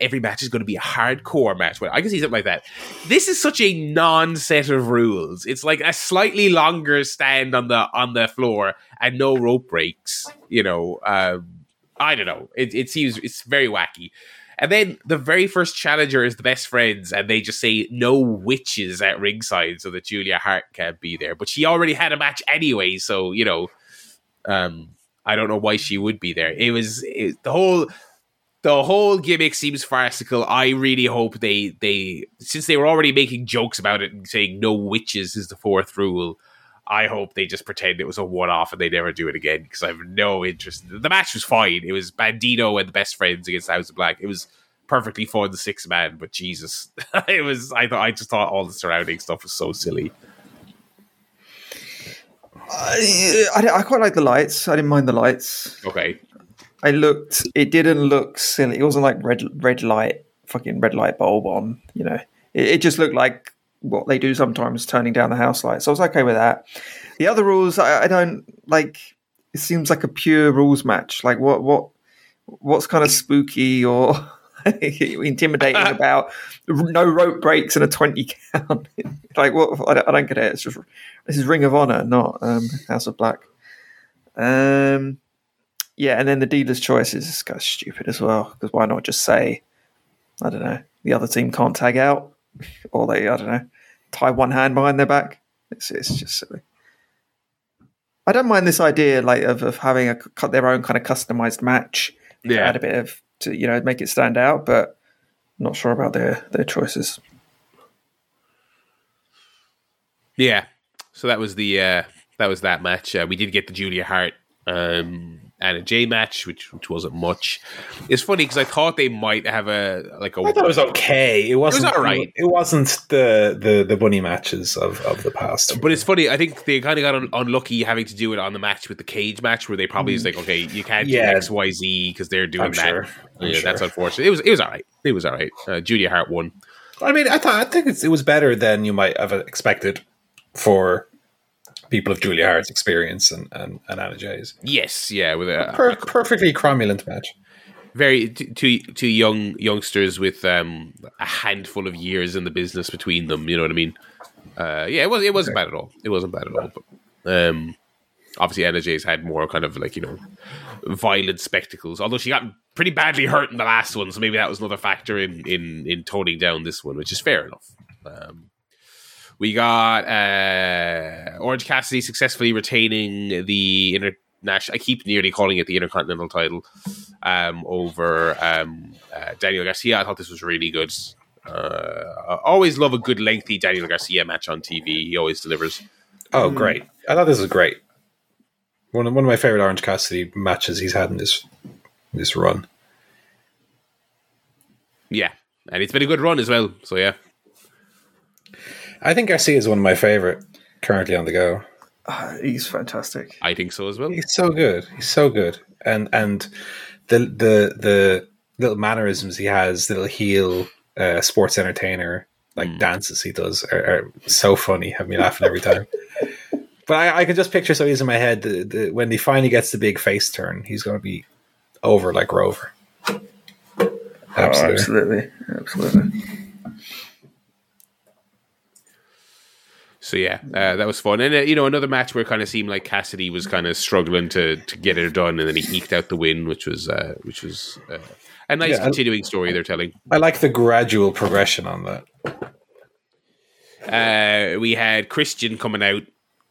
every match is going to be a hardcore match. Well, I can see something like that. This is such a non-set of rules. It's like a slightly longer stand on the floor and no rope breaks. You know, I don't know. It's very wacky. And then the very first challenger is the best friends, and they just say no witches at ringside so that Julia Hart can't be there. But she already had a match anyway, so you know, I don't know why she would be there. The whole gimmick seems farcical. I really hope they since they were already making jokes about it and saying no witches is the fourth rule, I hope they just pretend it was a one-off and they never do it again, because I have no interest. The match was fine. It was Bandito and the best friends against House of Black. It was perfectly fun, the 6-man, but Jesus. I just thought all the surrounding stuff was so silly. I quite like the lights. I didn't mind the lights. Okay. It didn't look silly. It wasn't like red light bulb on, you know. It just looked like what they do sometimes, turning down the house lights. So I was okay with that. The other rules, I don't like. It seems like a pure rules match. Like what's kind of spooky or intimidating about no rope breaks and a 20 count? Like what? I don't get it. It's just, this is Ring of Honor, not House of Black. Yeah, and then the dealer's choice is just kind of stupid as well, because why not just say, I don't know, the other team can't tag out, or they, I don't know, tie one hand behind their back. It's just silly. I don't mind this idea like of having their own kind of customized match. Yeah, add a bit of to, you know, make it stand out, but I'm not sure about their choices. Yeah, so that was that match. We did get the Julia Hart and a J match, which wasn't much. It's funny because I thought they might have a. I thought it was okay. It was all right. It wasn't the bunny matches of the past. But it's funny. I think they kind of got unlucky having to do it on the match with the cage match, where they probably was like, okay, you can't do X, Y, Z because they're doing that. Sure. Yeah, that's unfortunate. It was all right. It was all right. Julia Hart won. I mean, I think it was better than you might have expected for people of Julia Hart's experience and Anna Jay's. Yes, yeah, with a perfectly cromulent match. Very two youngsters with a handful of years in the business between them. You know what I mean? Yeah, it wasn't bad at all. It wasn't bad at all. But obviously, Anna Jay's had more kind of like, you know, violent spectacles. Although she got pretty badly hurt in the last one, so maybe that was another factor in toning down this one, which is fair enough. We got Orange Cassidy successfully retaining the international. I keep nearly calling it the Intercontinental title over Daniel Garcia. I thought this was really good. I always love a good lengthy Daniel Garcia match on TV. He always delivers. Oh, great! I thought this was great. One of my favorite Orange Cassidy matches he's had in this run. Yeah, and it's been a good run as well. So yeah. I think Garcia is one of my favorite currently on the go. He's fantastic. I think so as well. He's so good. He's so good. And the little mannerisms he has, the little heel sports entertainer like dances he does are so funny. Have me laughing every time. But I can just picture so easy in my head when he finally gets the big face turn, he's going to be over like Rover. Absolutely, oh, absolutely. So yeah, that was fun. And, you know, another match where it kind of seemed like Cassidy was kind of struggling to get it done, and then he eked out the win, which was a nice continuing story they're telling. I like the gradual progression on that. We had Christian coming out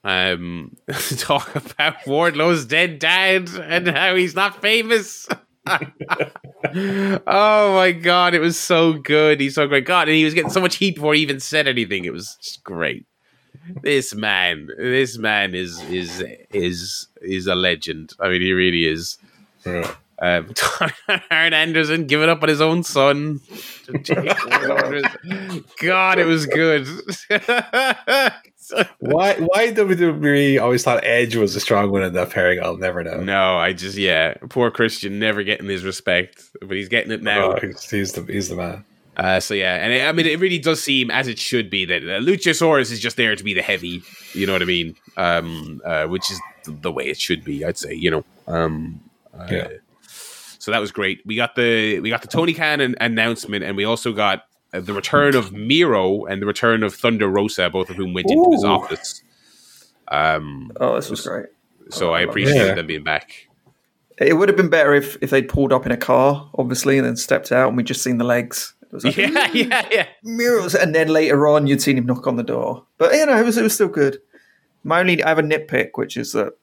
to talk about Wardlow's dead dad and how he's not famous. Oh my God, it was so good. He's so great. God, and he was getting so much heat before he even said anything. It was just great. This man is a legend. I mean, he really is. Yeah. Arn Anderson giving up on his own son. God, it was good. Why WWE always thought Edge was a strong one in that pairing? I'll never know. No, poor Christian never getting his respect, but he's getting it now. Oh, he's the man. So yeah, and it really does seem as it should be that Luchasaurus is just there to be the heavy, you know what I mean? Which is the way it should be, I'd say. You know, yeah. So that was great. We got the Tony Khan announcement, and we also got the return of Miro and the return of Thunder Rosa, both of whom went into his office. This was great. So I appreciate them being back. It would have been better if they'd pulled up in a car, obviously, and then stepped out, and we just seen the legs. Like, yeah. Murals, and then later on, you'd seen him knock on the door. But you know, it was still good. I have a nitpick, which is that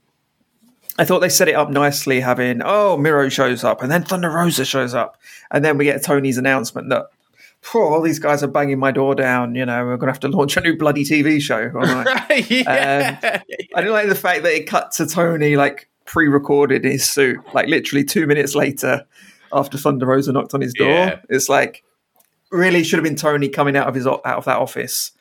I thought they set it up nicely, having Miro shows up, and then Thunder Rosa shows up, and then we get Tony's announcement that all these guys are banging my door down. You know, we're gonna have to launch a new bloody TV show. Right? I didn't like the fact that it cut to Tony like pre-recorded in his suit, like literally 2 minutes later after Thunder Rosa knocked on his door. Yeah. It's like. Really should have been Tony coming out of that office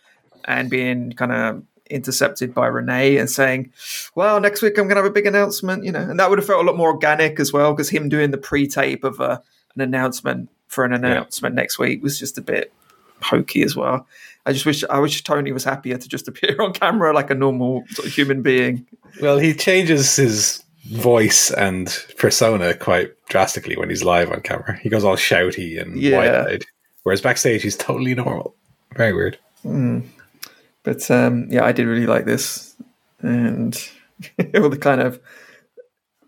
and being kind of intercepted by Renee and saying, well, next week I'm going to have a big announcement, you know, and that would have felt a lot more organic as well, because him doing the pre-tape of an announcement for an announcement next week was just a bit hokey as well. I wish Tony was happier to just appear on camera like a normal sort of human being. Well, he changes his voice and persona quite drastically when he's live on camera. He goes all shouty and wide-eyed. Whereas backstage, he's totally normal. Very weird. Mm. But I did really like this. And all the kind of...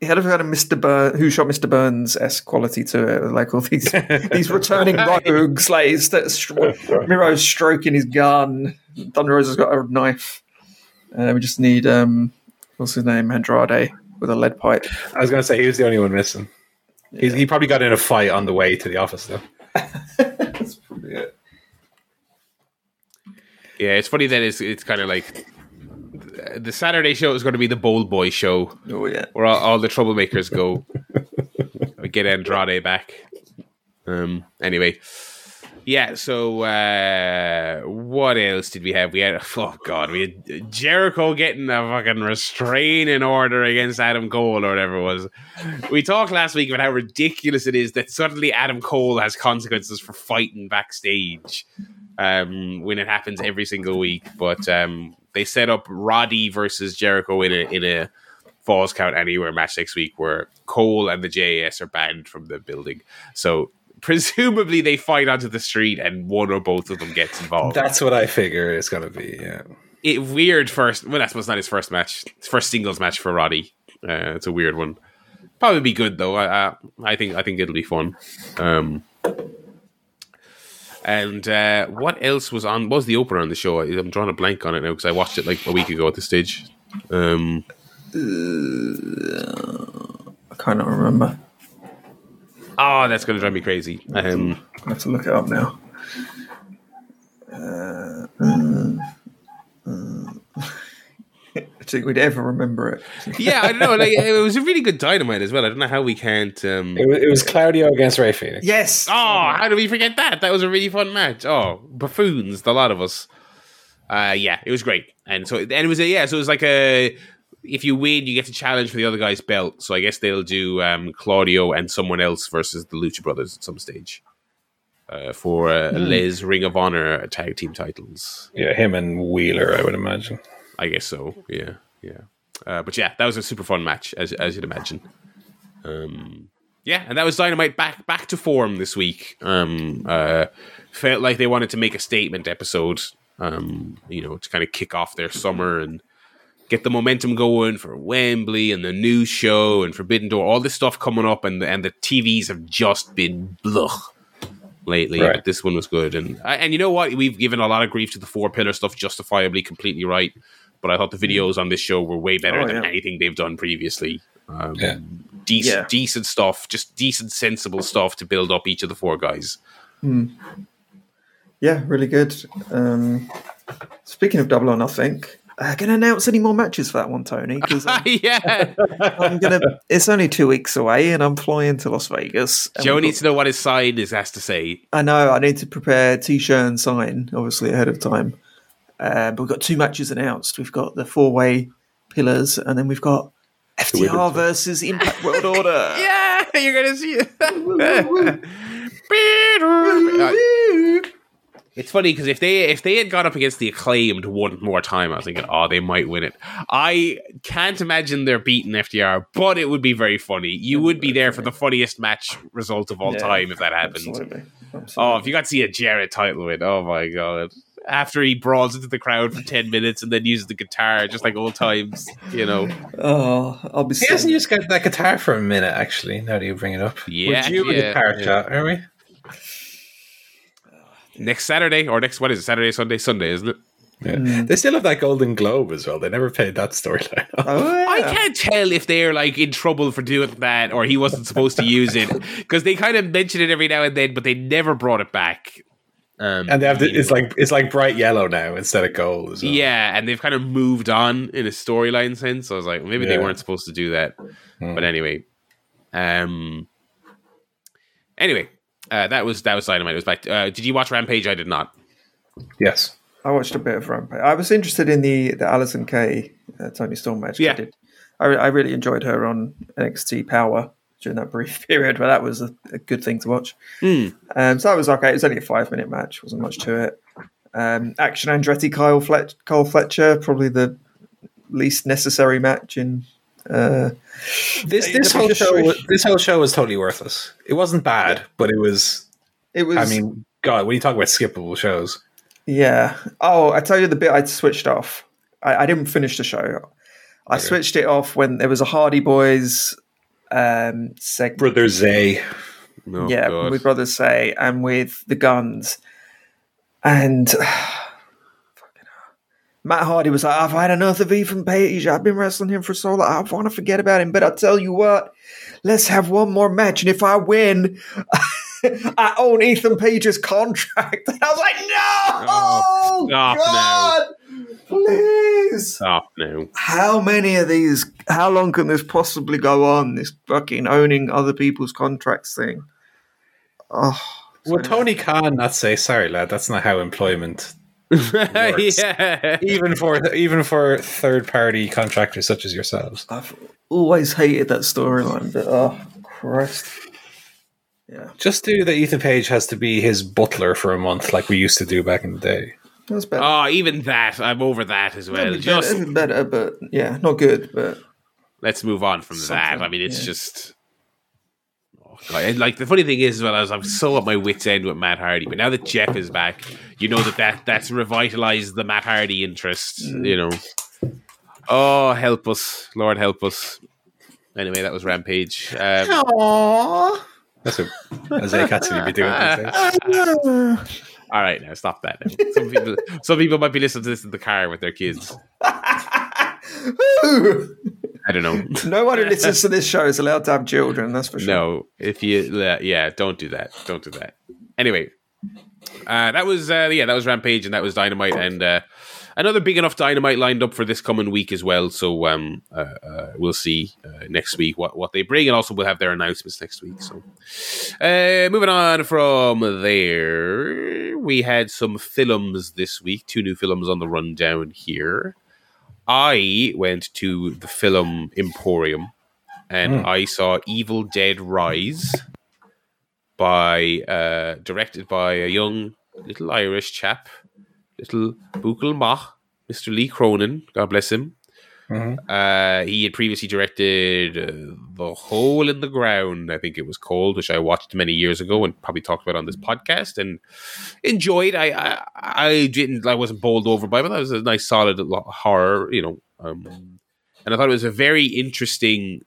It had a kind of Mr. Burns, Who Shot Mr. Burns-esque quality to it. Like all these these returning rogues. Like Miro's stroking his gun. Thunder Rosa's got a knife. We just need... what's his name? Andrade with a lead pipe. I was going to say, he was the only one missing. Yeah. He probably got in a fight on the way to the office, though. That's probably it. Yeah, it's funny that it's kind of like the Saturday show is going to be the Bold Boy show. Oh, yeah. Where all the troublemakers go. We get Andrade back. Anyway. Yeah, so what else did we have? We had Jericho getting a fucking restraining order against Adam Cole or whatever it was. We talked last week about how ridiculous it is that suddenly Adam Cole has consequences for fighting backstage when it happens every single week. But they set up Roddy versus Jericho in a Falls Count Anywhere match next week where Cole and the JAS are banned from the building. So presumably they fight onto the street and one or both of them gets involved. That's what I figure it's going to be, yeah. That's not his first match. His first singles match for Roddy. It's a weird one. Probably be good, though. I think it'll be fun. And what else was on? What was the opener on the show? I'm drawing a blank on it now because I watched it like a week ago at this stage. I cannot remember. Oh, that's going to drive me crazy. I have to look it up now. I think we'd ever remember it. Yeah, I don't know. Like, it was a really good Dynamite as well. I don't know how we can't... It was Claudio against Ray Phoenix. Yes! Oh, how do we forget that? That was a really fun match. Oh, buffoons, the lot of us. Yeah, it was great. And it was like a... If you win, you get to challenge for the other guy's belt. So I guess they'll do Claudio and someone else versus the Lucha Brothers at some stage for Les Ring of Honor tag team titles. Yeah, him and Wheeler, I would imagine. I guess so. Yeah. But yeah, that was a super fun match, as you'd imagine. Yeah, and that was Dynamite back to form this week. Felt like they wanted to make a statement episode, to kind of kick off their summer and get the momentum going for Wembley and the new show and Forbidden Door, all this stuff coming up, and the TVs have just been blech lately. Right. But this one was good, and you know what? We've given a lot of grief to the four pillar stuff, justifiably, completely right. But I thought the videos on this show were way better than anything they've done previously. Decent stuff, just decent, sensible stuff to build up each of the four guys. Mm. Yeah, really good. Speaking of Double or Nothing. I can announce any more matches for that one, Tony. Because it's only 2 weeks away, and I'm flying to Las Vegas. Joe needs to know what his sign has to say. I know. I need to prepare t-shirt and sign, obviously ahead of time. But we've got two matches announced. We've got the four-way pillars, and then we've got FTR versus Impact World Order. Yeah, you're gonna see it. It's funny because if they had gone up against the Acclaimed one more time, I was thinking, oh, they might win it. I can't imagine they're beating FDR, but it would be very funny. You would be there for the funniest match result of all time if that happened. Absolutely. Oh, if you got to see a Jarrett title win, oh my God. After he brawls into the crowd for 10 minutes and then uses the guitar just like old times, you know. Oh, I'll be. He hasn't used that guitar for a minute, actually, now that you bring it up. Yeah, we're due a guitar shot, are we? Next Saturday, or next, what is it? Saturday, Sunday, isn't it? Yeah. Mm. They still have that Golden Globe as well. They never paid that storyline. Oh, yeah. I can't tell if they're like in trouble for doing that, or he wasn't supposed to use it, because they kind of mention it every now and then, but they never brought it back. And they have it's like bright yellow now instead of gold. As well. Yeah, and they've kind of moved on in a storyline sense. So I was like, maybe they weren't supposed to do that, but anyway. That was Dynamite. It was back. Did you watch Rampage? I did not. Yes, I watched a bit of Rampage. I was interested in the Alison Kay Tony Storm match. Yeah, I really enjoyed her on NXT Power during that brief period, but that was a good thing to watch. Mm. So that was okay. It was only a 5-minute match. Wasn't much to it. Action Andretti, Kyle Fletcher, probably the least necessary match in. This whole show was totally worthless. It wasn't bad, but it was. I mean, God, when you talk about skippable shows, yeah. Oh, I tell you the bit I switched off. I didn't finish the show. I switched it off when there was a Hardy Boys segment. Brother Zay, with Brother Zay and with the Guns, and. Matt Hardy was like, I've had enough of Ethan Page. I've been wrestling him for so long. I want to forget about him. But I tell you what, let's have one more match. And if I win, I own Ethan Page's contract. And I was like, no! Oh, God! Please. Oh, no. How many of these? How long can this possibly go on? This fucking owning other people's contracts thing. Oh, well, Tony can't not say, sorry, lad, that's not how employment works. Yeah. Even for third party contractors such as yourselves. I've always hated that storyline, but oh, Christ. Yeah. Just do that. Ethan Page has to be his butler for a month, like we used to do back in the day. That's better. Oh, even that. I'm over that as well. Even better, but yeah, not good. But let's move on from that. I mean, it's just. Like the funny thing is, as well, I'm so at my wit's end with Matt Hardy, but now that Jeff is back, you know that's revitalized the Matt Hardy interest. You know, oh, help us, Lord, help us. Anyway, that was Rampage. That's what Isaiah Katsuni be doing. All right, now stop that. Now. Some people might be listening to this in the car with their kids. I don't know. No one who listens to this show is allowed to have children, that's for sure. No, if you... yeah, don't do that. Don't do that. Anyway, that was Rampage and that was Dynamite and another big enough Dynamite lined up for this coming week as well. So we'll see next week what they bring, and also we'll have their announcements next week. So moving on from there, we had some films this week. 2 new films on the rundown here. I went to the Film Emporium and I saw Evil Dead Rise directed by a young little Irish chap, little Buchel Mach, Mr. Lee Cronin, God bless him. Mm-hmm. He had previously directed The Hole in the Ground, I think it was called, which I watched many years ago and probably talked about on this podcast and enjoyed. I wasn't bowled over by it, but that was a nice solid horror, you know. And I thought it was a very interesting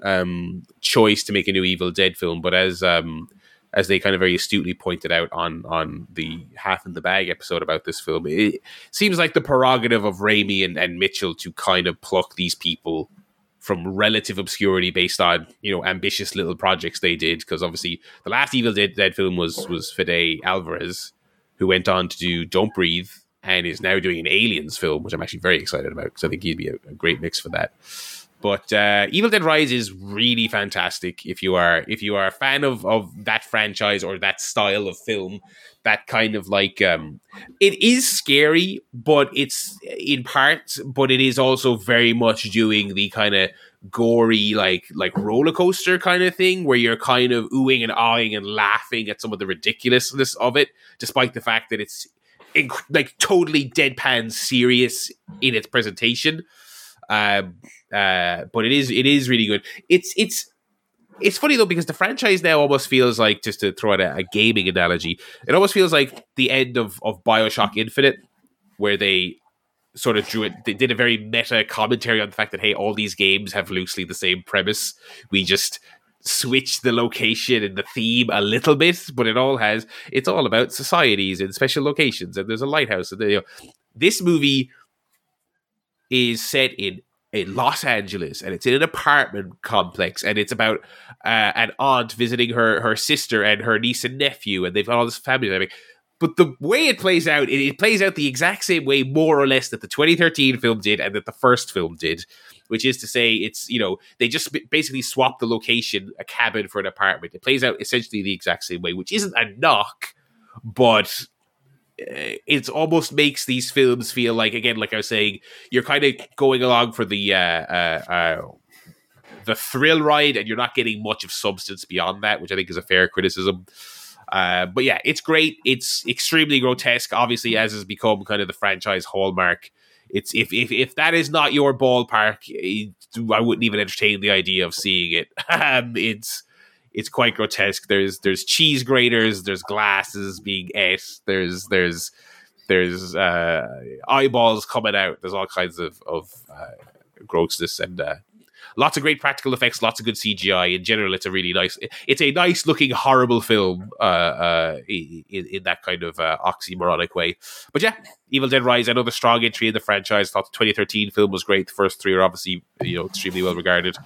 choice to make a new Evil Dead film, but as they kind of very astutely pointed out on the Half in the Bag episode about this film, it seems like the prerogative of Raimi and Mitchell to kind of pluck these people from relative obscurity based on, you know, ambitious little projects they did. Because obviously the last Evil Dead film was Fede Alvarez, who went on to do Don't Breathe and is now doing an Aliens film, which I'm actually very excited about because I think he'd be a great mix for that. But Evil Dead Rise is really fantastic if you are a fan of that franchise or that style of film. That kind of like it is scary, but it's in parts, but it is also very much doing the kind of gory like roller coaster kind of thing where you're kind of oohing and aahing and laughing at some of the ridiculousness of it, despite the fact that it's like totally deadpan serious in its presentation. But it is really good. It's funny though, because the franchise now almost feels like, just to throw out a gaming analogy, it almost feels like the end of BioShock Infinite, where they sort of drew it. They did a very meta commentary on the fact that, hey, all these games have loosely the same premise. We just switch the location and the theme a little bit, but it's all about societies and special locations, and there's a lighthouse. And this movie is set in Los Angeles, and it's in an apartment complex, and it's about an aunt visiting her sister and her niece and nephew, and they've got all this family dynamic. But the way it plays out, it plays out the exact same way, more or less, that the 2013 film did and that the first film did, which is to say, it's, you know, they just basically swap the location, a cabin for an apartment. It plays out essentially the exact same way, which isn't a knock, but it almost makes these films feel like, again, like I was saying, you're kind of going along for the thrill ride, and you're not getting much of substance beyond that, which I think is a fair criticism. But yeah, it's great. It's extremely grotesque, obviously, as has become kind of the franchise hallmark. It's if that is not your ballpark, I wouldn't even entertain the idea of seeing it. It's quite grotesque. There's cheese graters. There's glasses being ate. There's eyeballs coming out. There's all kinds of grossness and lots of great practical effects. Lots of good CGI. In general, it's a really nice. It's a nice looking horrible film in that kind of oxymoronic way. But yeah, Evil Dead Rise, another strong entry in the franchise. Thought the 2013 film was great. The first 3 are obviously, you know, extremely well regarded.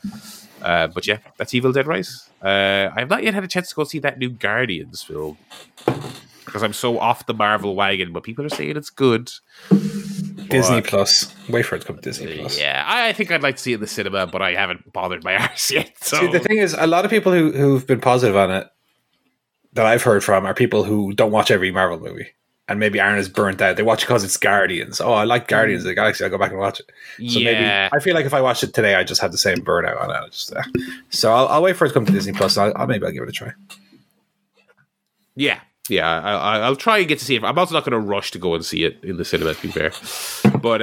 But yeah, that's Evil Dead Rise. I have not yet had a chance to go see that new Guardians film because I'm so off the Marvel wagon, but people are saying it's good. Disney Plus. Wait for it to come to Disney Plus. Yeah, I think I'd like to see it in the cinema, but I haven't bothered my arse yet. So. See, the thing is, a lot of people who've been positive on it that I've heard from are people who don't watch every Marvel movie and maybe aren't as burnt out. They watch it because it's Guardians. Oh, I like Guardians of the Galaxy. I'll go back and watch it. So yeah. Maybe I feel like if I watched it today, I just had the same burnout on it. So I'll wait for it to come to Disney Plus. I'll give it a try. Yeah. Yeah, I'll try and get to see it. I'm also not going to rush to go and see it in the cinema, to be fair. But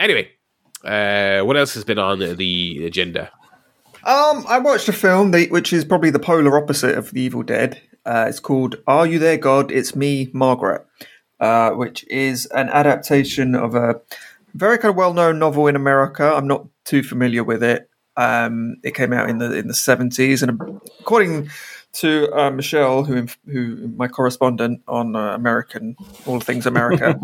anyway, what else has been on the agenda? I watched a film which is probably the polar opposite of The Evil Dead. It's called Are You There God? It's Me, Margaret, which is an adaptation of a very kind of well-known novel in America. I'm not too familiar with it. It came out in the 70s, and according to Michelle, who my correspondent on all things America,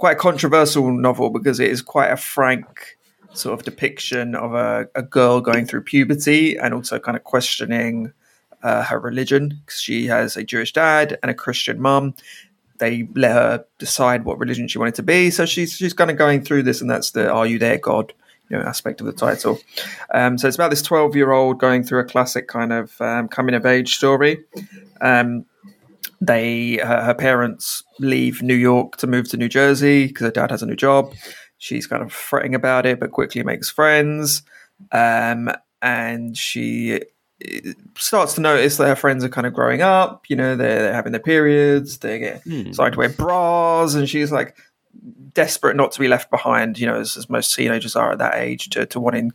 quite a controversial novel because it is quite a frank sort of depiction of a girl going through puberty and also kind of questioning her religion, because she has a Jewish dad and a Christian mum. They let her decide what religion she wanted to be, so she's kind of going through this, and that's the "Are You There, God?" Aspect of the title. So it's about this 12-year-old going through a classic kind of coming-of-age story. Her parents leave New York to move to New Jersey because her dad has a new job. She's kind of fretting about it, but quickly makes friends. And she starts to notice that her friends are kind of growing up. They're having their periods. They get starting to wear bras. And she's like, desperate not to be left behind, as most teenagers are at that age, to wanting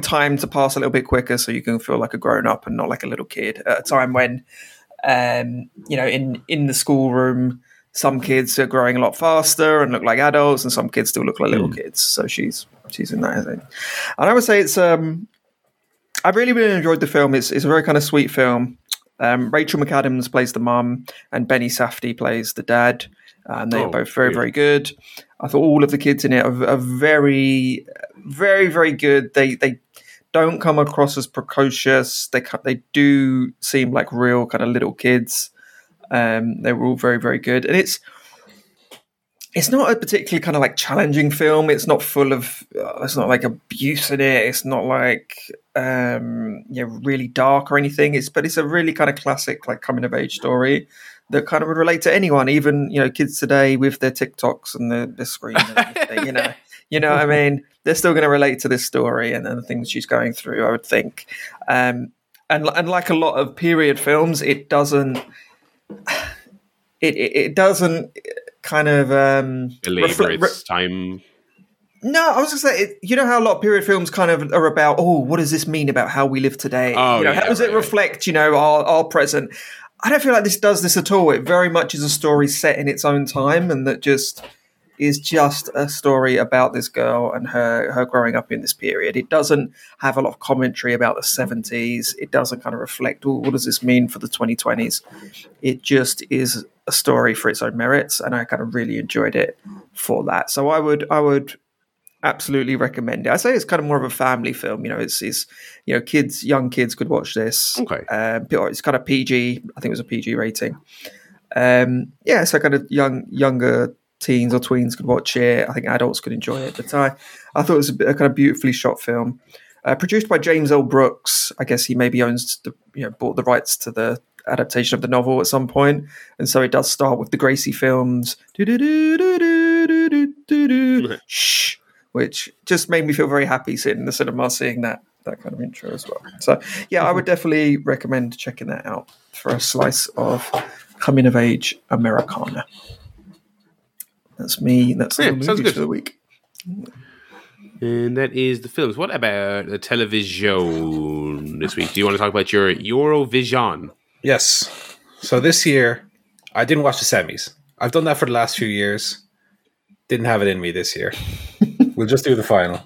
time to pass a little bit quicker so you can feel like a grown up and not like a little kid. At a time when, in the schoolroom, some kids are growing a lot faster and look like adults, and some kids still look like little kids. So she's in that thing. And I would say it's I really enjoyed the film. It's a very kind of sweet film. Rachel McAdams plays the mum, and Benny Safdie plays the dad. And they're both very, very good. I thought all of the kids in it are very, very, very good. They don't come across as precocious. They do seem like real kind of little kids. They were all very, very good. And it's not a particularly kind of like challenging film. It's not full of, it's not like abuse in it. It's not like really dark or anything. But it's a really kind of classic like coming of age story that kind of would relate to anyone, even kids today with their TikToks and their screens. You know what I mean? They're still going to relate to this story and the things she's going through, I would think. And like a lot of period films, it doesn't kind of belabor its time. No, I was just saying, how a lot of period films kind of are about, what does this mean about how we live today? How does it reflect, our present? I don't feel like this does this at all. It very much is a story set in its own time, and that is just a story about this girl and her growing up in this period. It doesn't have a lot of commentary about the 70s. It doesn't kind of reflect, what does this mean for the 2020s? It just is a story for its own merits, and I kind of really enjoyed it for that. So I would absolutely recommend it. I say it's kind of more of a family film. It's kids, young kids could watch this. Okay. It's kind of PG. I think it was a PG rating. So kind of younger teens or tweens could watch it. I think adults could enjoy it. But I thought it was a kind of beautifully shot film, produced by James L. Brooks. I guess he maybe owns bought the rights to the adaptation of the novel at some point, and so it does start with the Gracie films. Shh. Which just made me feel very happy sitting in the cinema seeing that kind of intro as well. So, yeah, I would definitely recommend checking that out for a slice of coming-of-age Americana. That's me. That's the movie for the week. And that is the films. What about the television this week? Do you want to talk about your Eurovision? Yes. So this year, I didn't watch the semis. I've done that for the last few years. Didn't have it in me this year. We'll just do the final.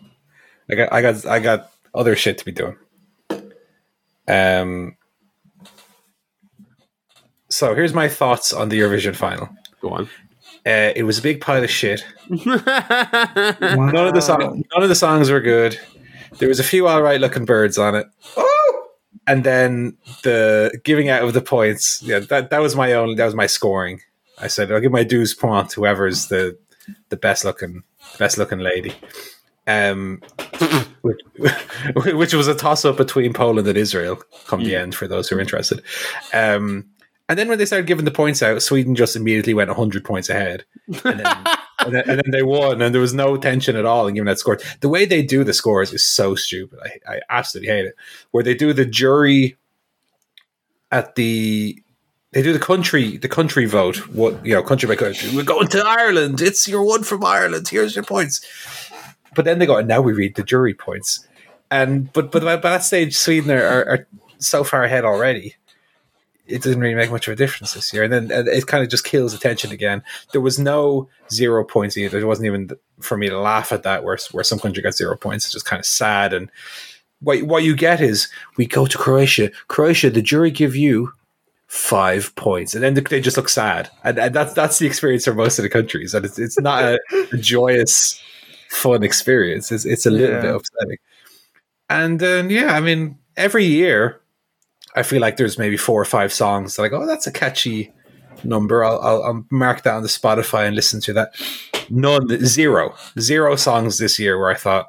I got other shit to be doing. So here's my thoughts on the Eurovision final. Go on. It was a big pile of shit. Wow. None of the songs were good. There was a few all right looking birds on it. Oh! And then the giving out of the points. Yeah, that was my scoring. I said I'll give my dues point to whoever's the the best looking lady, which was a toss up between Poland and Israel come the end for those who are interested. And then when they started giving the points out, Sweden just immediately went 100 points ahead. And then they won, and there was no tension at all in giving that score. The way they do the scores is so stupid. I absolutely hate it. Where they do the jury at the... They do the country vote. What, you know, country by country. We're going to Ireland. It's your one from Ireland. Here's your points. But then they go, and now we read the jury points. But by that stage, Sweden are so far ahead already. It doesn't really make much of a difference this year. And it kind of just kills attention again. There was no 0 points either. It wasn't even for me to laugh at that, where some country got 0 points. It's just kind of sad. And what you get is, we go to Croatia. Croatia, the jury give you 5 points. And then they just look sad. And that's the experience for most of the countries. And it's not a joyous, fun experience. It's a little bit upsetting. And then, I mean, every year, I feel like there's maybe 4 or 5 songs that I go, oh, that's a catchy number. I'll mark that on the Spotify and listen to that. None, zero songs this year where I thought,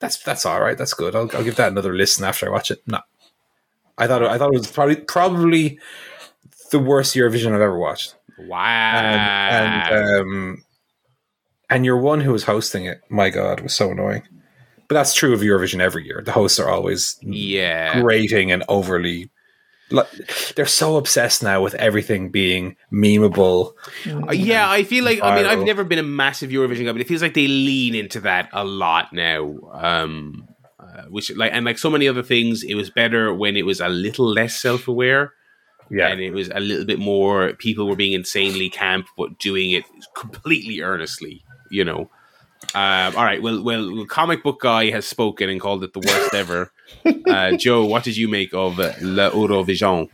that's all right, that's good. I'll give that another listen after I watch it. No, I thought it was probably the worst Eurovision I've ever watched. Wow. And your one who was hosting it, my God, was so annoying. But that's true of Eurovision every year. The hosts are always grating and overly... They're so obsessed now with everything being memeable. Yeah, I feel like... viral. I mean, I've never been a massive Eurovision guy, but it feels like they lean into that a lot now. Which, like so many other things, it was better when it was a little less self-aware. Yeah. And it was a little bit more... People were being insanely camp, but doing it completely earnestly, you know. All right, well, comic book guy has spoken and called it the worst ever. Joe, what did you make of La Eurovision?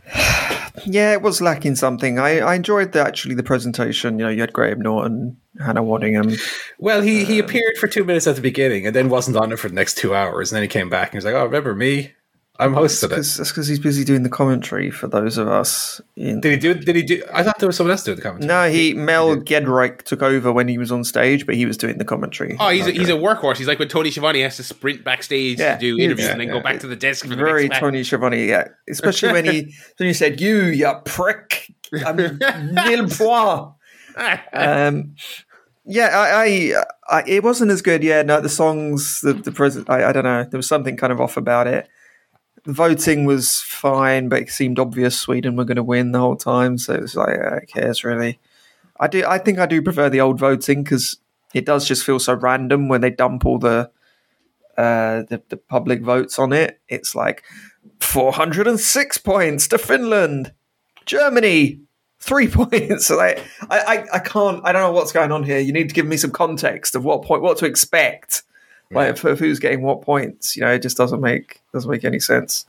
Yeah, it was lacking something. I enjoyed the presentation. You know, you had Graham Norton, Hannah Waddingham. Well, he appeared for 2 minutes at the beginning and then wasn't on it for the next 2 hours. And then he came back and he was like, oh, remember me? I'm hosting it. That's because he's busy doing the commentary for those of us. Did he do? I thought there was someone else doing the commentary. No, Mel Gedreich took over when he was on stage, but he was doing the commentary. Oh, he's a workhorse. He's like when Tony Schiavone has to sprint backstage to do interviews and then go back to the desk for the next match. Very Tony Schiavone, especially when he said, "You prick, I'm nil point." I it wasn't as good. Yeah, no, the songs, the present. I don't know. There was something kind of off about it. The voting was fine, but it seemed obvious Sweden were going to win the whole time. So it was like, who cares, really? I think I do prefer the old voting because it does just feel so random when they dump all the public votes on it. It's like 406 points to Finland, Germany, 3 points. Like, I don't know what's going on here. You need to give me some context of what to expect. Like who's getting what points, you know, it just doesn't make any sense.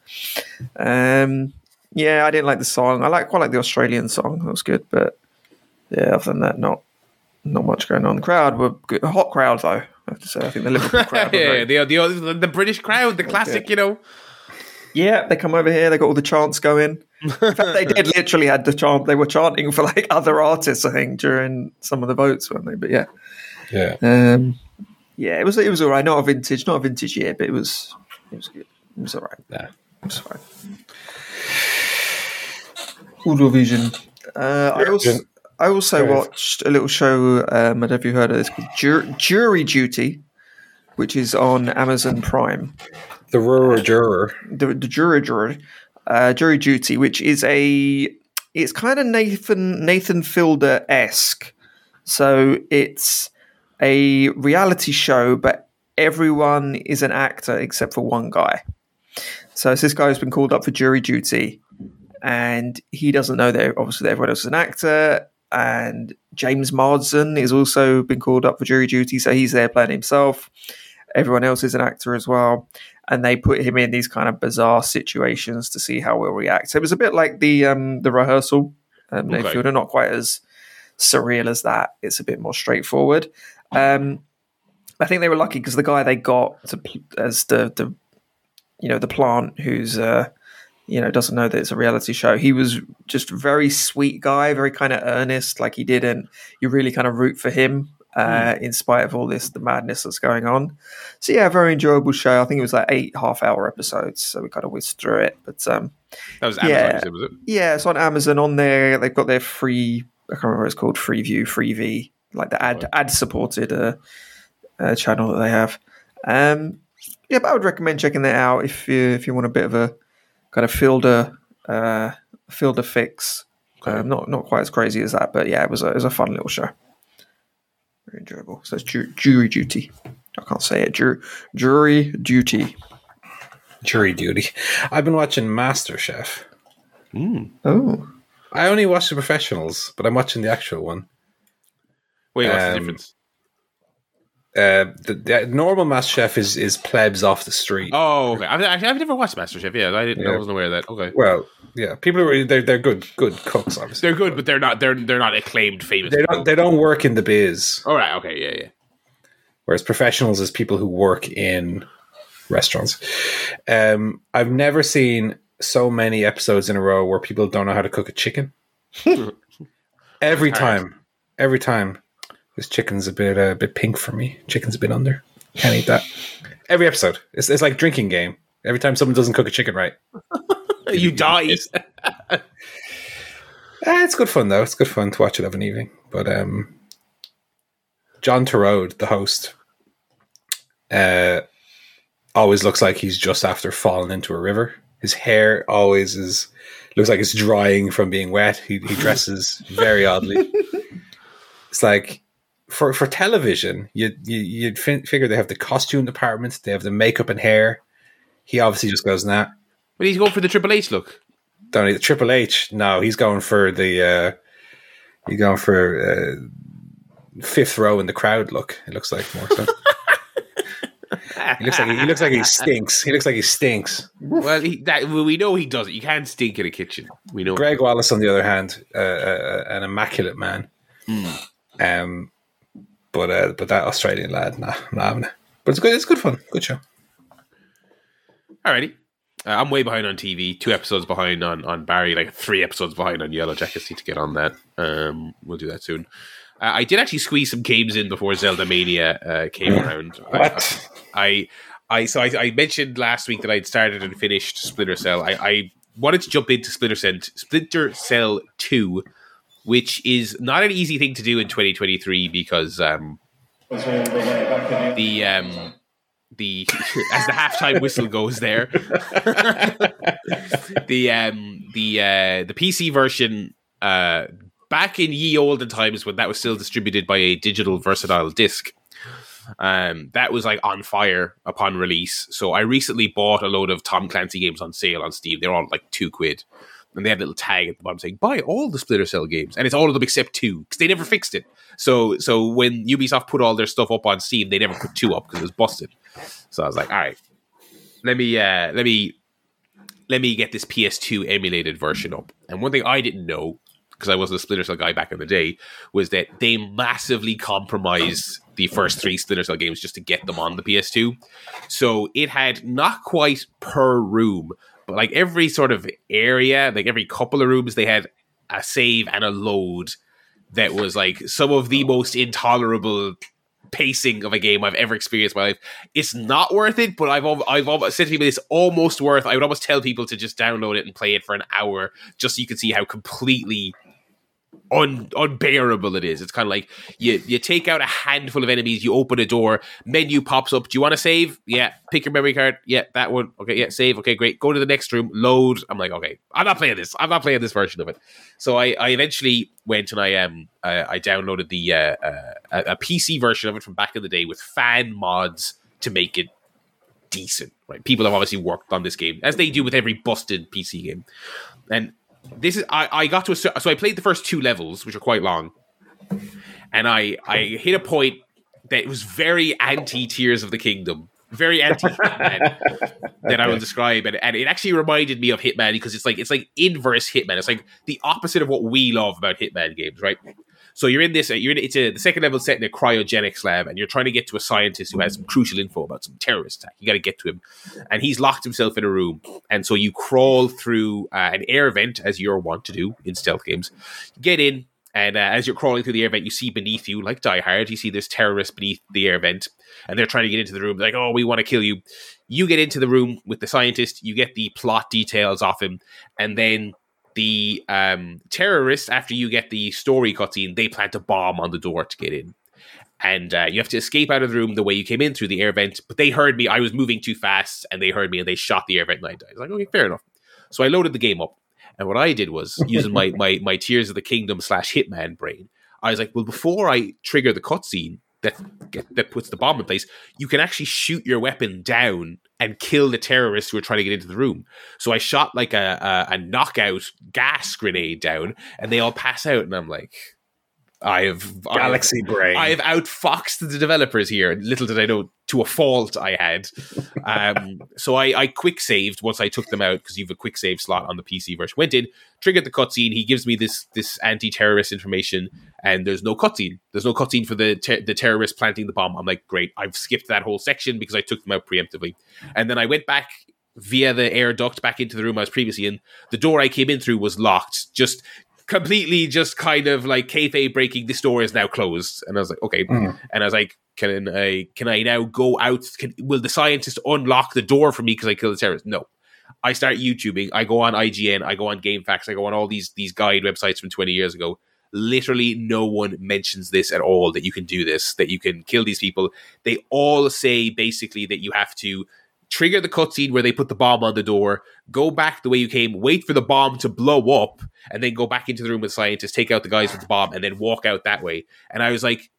I didn't like the song. I quite like the Australian song. That was good, but yeah, other than that, not much going on. The crowd were good. A hot crowd though, I have to say. I think the Liverpool crowd. The British crowd, the classic, you know. Yeah, they come over here. They got all the chants going. In fact, they did literally had the chant. They were chanting for like other artists, I think, during some of the votes, weren't they? But yeah, it was all right. Not a vintage year, but it was good. It was all right. Yeah. It was fine. Eurovision. I also watched a little show. I don't know if you heard of this, called Jury Duty, which is on Amazon Prime. The rural juror. The juror. Jury Duty, which is it's kind of Nathan Fielder-esque. So it's a reality show, but everyone is an actor except for one guy. So it's this guy who's been called up for jury duty, and he doesn't know that obviously everyone else is an actor. And James Marsden is also been called up for jury duty, so he's there playing himself. Everyone else is an actor as well, and they put him in these kind of bizarre situations to see how we'll react. So it was a bit like the rehearsal. They're not quite as surreal as that. It's a bit more straightforward. I think they were lucky because the guy they got as the plant who's doesn't know that it's a reality show. He was just a very sweet guy, very kind of earnest. Like you really kind of root for him in spite of all this, the madness that's going on. So yeah, very enjoyable show. I think it was like 8 half-hour episodes, so we kind of whizzed through it. But that was Amazon, yeah, was it? Yeah, it's on Amazon. On there, they've got their free. I can't remember what it's called. Freeview, like the ad-supported channel that they have. Yeah, but I would recommend checking that out if you want a bit of a kind of fielder fix. Okay. Not quite as crazy as that, but yeah, it was a fun little show. Very enjoyable. So it's Jury Duty. I can't say it. Jury Duty. Jury Duty. I've been watching Masterchef. Mm. Oh. I only watch the professionals, but I'm watching the actual one. Wait, what's the difference? The normal MasterChef is plebs off the street. Oh, okay. I've never watched MasterChef. Yeah, I wasn't aware of that. Okay. Well, yeah, people are they're good cooks. Obviously, they're good, but they're not acclaimed famous. They don't work in the biz. All right. Okay. Yeah. Whereas professionals is people who work in restaurants. I've never seen so many episodes in a row where people don't know how to cook a chicken. Every time. This chicken's a bit pink for me. Chicken's a bit under. Can't eat that. Every episode, it's like drinking game. Every time someone doesn't cook a chicken right, you die. It's good fun though. It's good fun to watch it of an evening. But John Torode, the host, always looks like he's just after falling into a river. His hair always looks like it's drying from being wet. He dresses very oddly. It's like. For television, you'd figure they have the costume department, they have the makeup and hair. He obviously just goes nah. But he's going for the Triple H look. Don't he? The Triple H? No, he's going for the fifth row in the crowd look. It looks like more so. He looks like he stinks. Well, we know he doesn't. You can't stink in a kitchen. We know. Greg Wallace, on the other hand, an immaculate man. Mm. But that Australian lad, nah, I'm not having it. But it's good. It's good fun. Good show. Alrighty, I'm way behind on TV. 2 episodes behind on Barry. Like 3 episodes behind on Yellow Jackets. Need to get on that. We'll do that soon. I did actually squeeze some games in before Zelda Mania came around. What? I mentioned last week that I'd started and finished Splinter Cell. I wanted to jump into Splinter Cell 2. Which is not an easy thing to do in 2023 because the as the halftime whistle goes there, the PC version back in ye olden times when that was still distributed by a digital versatile disc, that was like on fire upon release. So I recently bought a load of Tom Clancy games on sale on Steam. They're all like £2. And they had a little tag at the bottom saying, buy all the Splinter Cell games. And it's all of them except 2, because they never fixed it. So when Ubisoft put all their stuff up on Steam, they never put 2 up because it was busted. So I was like, all right, let me get this PS2 emulated version up. And one thing I didn't know, because I wasn't a Splinter Cell guy back in the day, was that they massively compromised the first 3 Splinter Cell games just to get them on the PS2. So it had not quite per room, but like every sort of area, like every couple of rooms, they had a save and a load that was like some of the most intolerable pacing of a game I've ever experienced in my life. It's not worth it, but I've said to people it's almost worth. I would almost tell people to just download it and play it for an hour just so you can see how completely unbearable it is. It's kind of like you take out a handful of enemies, you open a door, menu pops up. Do you want to save? Yeah. Pick your memory card. Yeah, that one. Okay, yeah, save. Okay, great. Go to the next room, load. I'm like, okay, I'm not playing this version of it. So I eventually went and I downloaded the a PC version of it from back in the day with fan mods to make it decent, right? People have obviously worked on this game, as they do with every busted PC game. And this is so I played the first 2 levels, which are quite long, and I hit a point that was very anti Tears of the Kingdom, very anti Hitman that I will describe, and it actually reminded me of Hitman because it's like inverse Hitman. It's like the opposite of what we love about Hitman games, right? So the second level set in a cryogenics lab, and you're trying to get to a scientist who has some crucial info about some terrorist attack. You got to get to him, and he's locked himself in a room. And so you crawl through an air vent, as you're wont to do in stealth games, get in, And as you're crawling through the air vent, you see beneath you, like Die Hard, you see this terrorist beneath the air vent, and they're trying to get into the room. They're like, oh, we want to kill you. You get into the room with the scientist. You get the plot details off him. And then the terrorists, after you get the story cutscene, they plant a bomb on the door to get in. And you have to escape out of the room the way you came in through the air vent. But they heard me. I was moving too fast, and they heard me, and they shot the air vent, and I died. I was like, okay, fair enough. So I loaded the game up. And what I did was, using my Tears of the Kingdom / Hitman brain, I was like, well, before I trigger the cutscene that puts the bomb in place, you can actually shoot your weapon down and kill the terrorists who are trying to get into the room. So I shot like a knockout gas grenade down, and they all pass out. And I'm like, I have galaxy brain. I have outfoxed the developers here. Little did I know, to a fault I had. So I quick saved once I took them out, because you have a quick save slot on the PC version. Went in, triggered the cutscene. He gives me this anti-terrorist information, and there's no cutscene. There's no cutscene for the terrorist planting the bomb. I'm like, great. I've skipped that whole section because I took them out preemptively. And then I went back via the air duct back into the room I was previously in. The door I came in through was locked. Completely kind of like kayfabe breaking, this door is now closed. And I was like, okay. And I was like, can I now go out? Will the scientist unlock the door for me because I killed the terrorist? No. I start YouTubing. I go on IGN. I go on GameFAQs. I go on all these guide websites from 20 years ago. Literally no one mentions this at all, that you can do this, that you can kill these people. They all say basically that you have to trigger the cutscene where they put the bomb on the door, go back the way you came, wait for the bomb to blow up, and then go back into the room with scientists, take out the guys with the bomb, and then walk out that way. And I was like,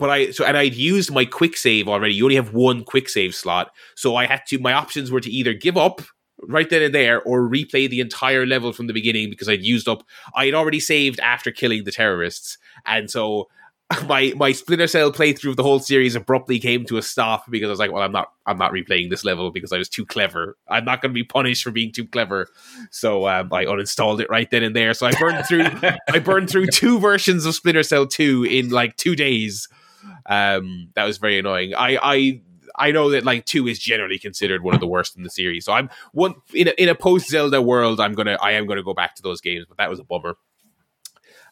and I'd used my quick save already. You only have one quick save slot. So I had to, my options were to either give up right then and there or replay the entire level from the beginning, because I'd used up, I had already saved after killing the terrorists. And so my Splinter Cell playthrough of the whole series abruptly came to a stop, because I was like, well, I'm not replaying this level because I was too clever. I'm not going to be punished for being too clever. So I uninstalled it right then and there. So I burned through two versions of Splinter Cell 2 in like 2 days. That was very annoying. I know that like 2 is generally considered one of the worst in the series. So I'm in a post Zelda world, I am gonna go back to those games, but that was a bummer.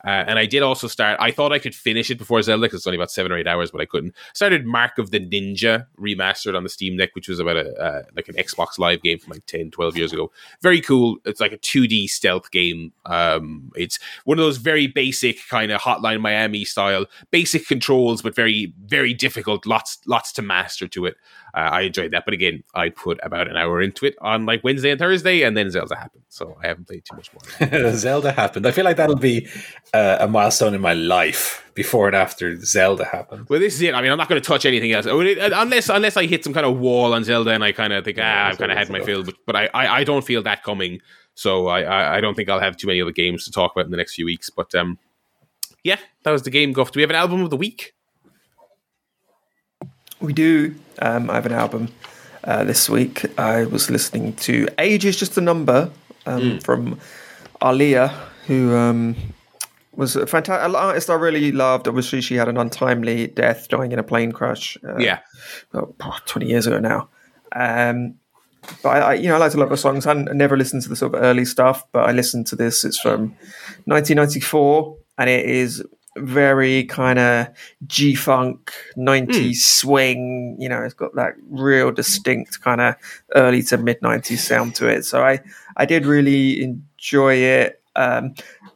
And I did also start, I thought I could finish it before Zelda because it's only about 7 or 8 hours, but I couldn't. Started Mark of the Ninja Remastered on the Steam Deck, which was about an Xbox Live game from like 10, 12 years ago. Very cool. It's like a 2D stealth game. It's one of those very basic kind of Hotline Miami style, basic controls, but very, very difficult. Lots to master to it. I enjoyed that. But again, I put about an hour into it on like Wednesday and Thursday, and then Zelda happened. So I haven't played too much more. Zelda happened. I feel like that'll be a milestone in my life, before and after Zelda happened. Well, this is it. I mean, I'm not going to touch anything else. Unless I hit some kind of wall on Zelda and I kind of think, I've kind of had my fill. But I don't feel that coming. So I don't think I'll have too many other games to talk about in the next few weeks. But yeah, that was the Game Guff. Do we have an album of the week? We do. I have an album this week. I was listening to Age is Just a Number from Aaliyah, who was a fantastic artist I really loved. Obviously, she had an untimely death, dying in a plane crash. About 20 years ago now. But I like to love her songs. I never listened to the sort of early stuff, but I listened to this. It's from 1994, and it is very kind of G-funk 90s swing. You know, it's got that real distinct kind of early to mid 90s sound to it, so I did really enjoy it.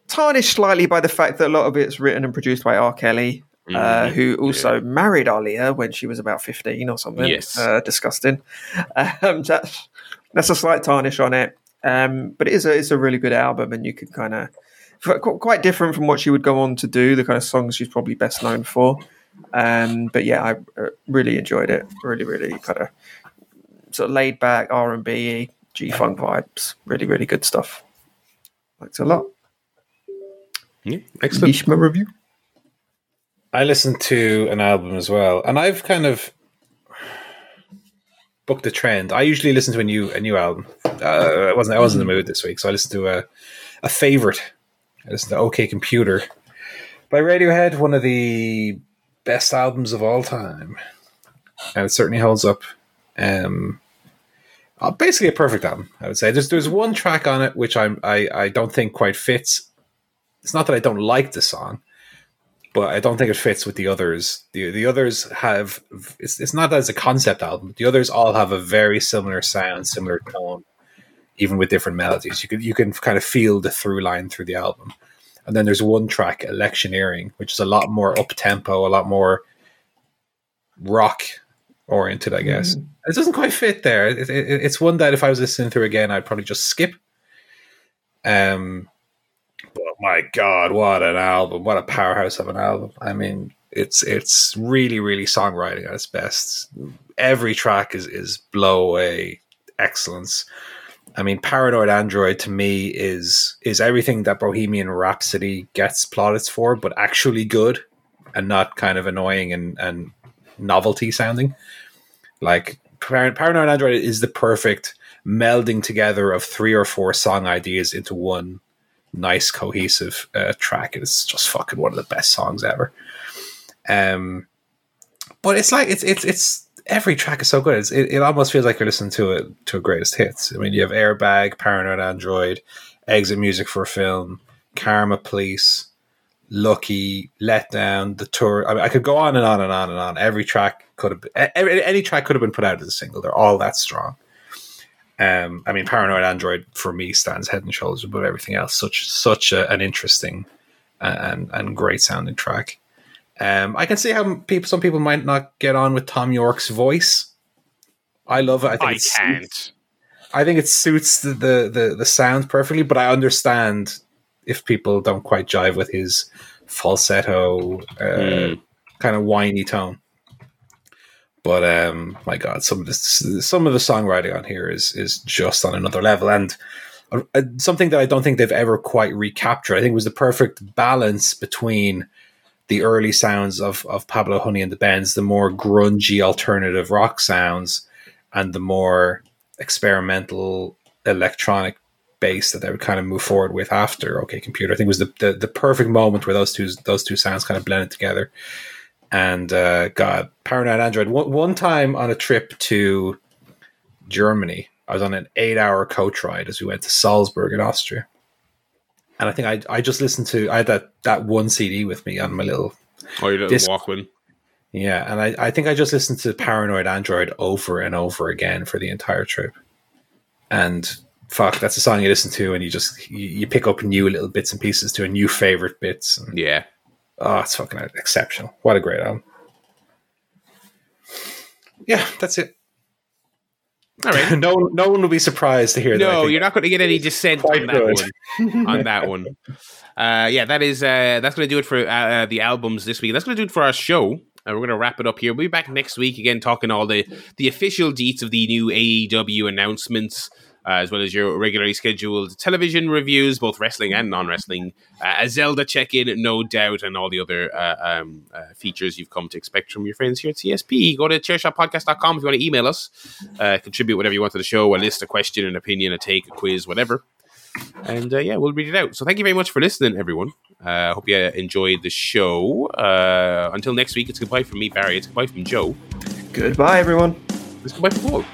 Tarnished slightly by the fact that a lot of it's written and produced by R. Kelly, who also married Aaliyah when she was about 15 or something. Yes, disgusting. That's a slight tarnish on it, but it's a really good album, and you can kind of, quite different from what she would go on to do, the kind of songs she's probably best known for. But yeah, I really enjoyed it. Really, really kind of sort of laid back R&B, G-funk vibes. Really, really good stuff. Liked it a lot. Yeah, excellent. Ishma review. I listened to an album as well, and I've kind of booked a trend. I usually listen to a new album. I wasn't in the mood this week, so I listened to a favorite. It's the OK Computer by Radiohead, one of the best albums of all time, and it certainly holds up. Basically, a perfect album, I would say. There's one track on it which I don't think quite fits, it's not that I don't like the song, but I don't think it fits with the others. The others have, it's not as a concept album, but the others all have a very similar sound, similar tone, even with different melodies. You can kind of feel the through line through the album. And then there's one track, Electioneering, which is a lot more up-tempo, a lot more rock-oriented, I guess. Mm. It doesn't quite fit there. It's one that if I was listening through again, I'd probably just skip. But my God, what an album. What a powerhouse of an album. I mean, it's really, really songwriting at its best. Every track is blow-away excellence. I mean, Paranoid Android to me is everything that Bohemian Rhapsody gets plaudits for, but actually good and not kind of annoying and novelty sounding. Like Paranoid Android is the perfect melding together of three or four song ideas into one nice cohesive track. It's just fucking one of the best songs ever. But it's like it's every track is so good. It almost feels like you're listening to a greatest hits. I mean, you have Airbag, Paranoid Android, Exit Music for a Film, Karma Police, Lucky, Letdown, The Tour. I mean, I could go on and on and on and on. Every track could have been, any track could have been put out as a single. They're all that strong. I mean, Paranoid Android for me stands head and shoulders above everything else. Such an interesting and great sounding track. I can see how some people might not get on with Tom Yorke's voice. I love it. I think it suits the sound perfectly, but I understand if people don't quite jive with his falsetto, kind of whiny tone. But my God, some of the songwriting on here is just on another level, and something that I don't think they've ever quite recaptured. I think it was the perfect balance between the early sounds of Pablo Honey and the Bends, the more grungy alternative rock sounds, and the more experimental electronic bass that they would kind of move forward with after OK Computer. I think it was the perfect moment where those two sounds kind of blended together. And God, Paranoid Android. One time on a trip to Germany, I was on an 8-hour coach ride as we went to Salzburg in Austria. And I think I just listened to, I had that one CD with me on my little... Oh, your little Walkman. Yeah, and I think I just listened to Paranoid Android over and over again for the entire trip. And fuck, that's a song you listen to and you pick up new little bits and pieces to a new favorite bits. And, yeah. Oh, it's fucking exceptional. What a great album. Yeah, that's it. All right. No one will be surprised to hear that. No, you're not going to get any dissent on that one. On that one. Yeah, that's going to do it for the albums this week. That's going to do it for our show. We're going to wrap it up here. We'll be back next week again talking all the official deets of the new AEW announcements, as well as your regularly scheduled television reviews, both wrestling and non-wrestling, a Zelda check-in, no doubt, and all the other features you've come to expect from your friends here at CSP. Go to chairshotpodcast.com if you want to email us, contribute whatever you want to the show, a list, a question, an opinion, a take, a quiz, whatever. And yeah, we'll read it out. So thank you very much for listening, everyone. Hope you enjoyed the show. Until next week, it's goodbye from me, Barry. It's goodbye from Joe. Goodbye, everyone. It's goodbye from Paul.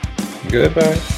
Goodbye.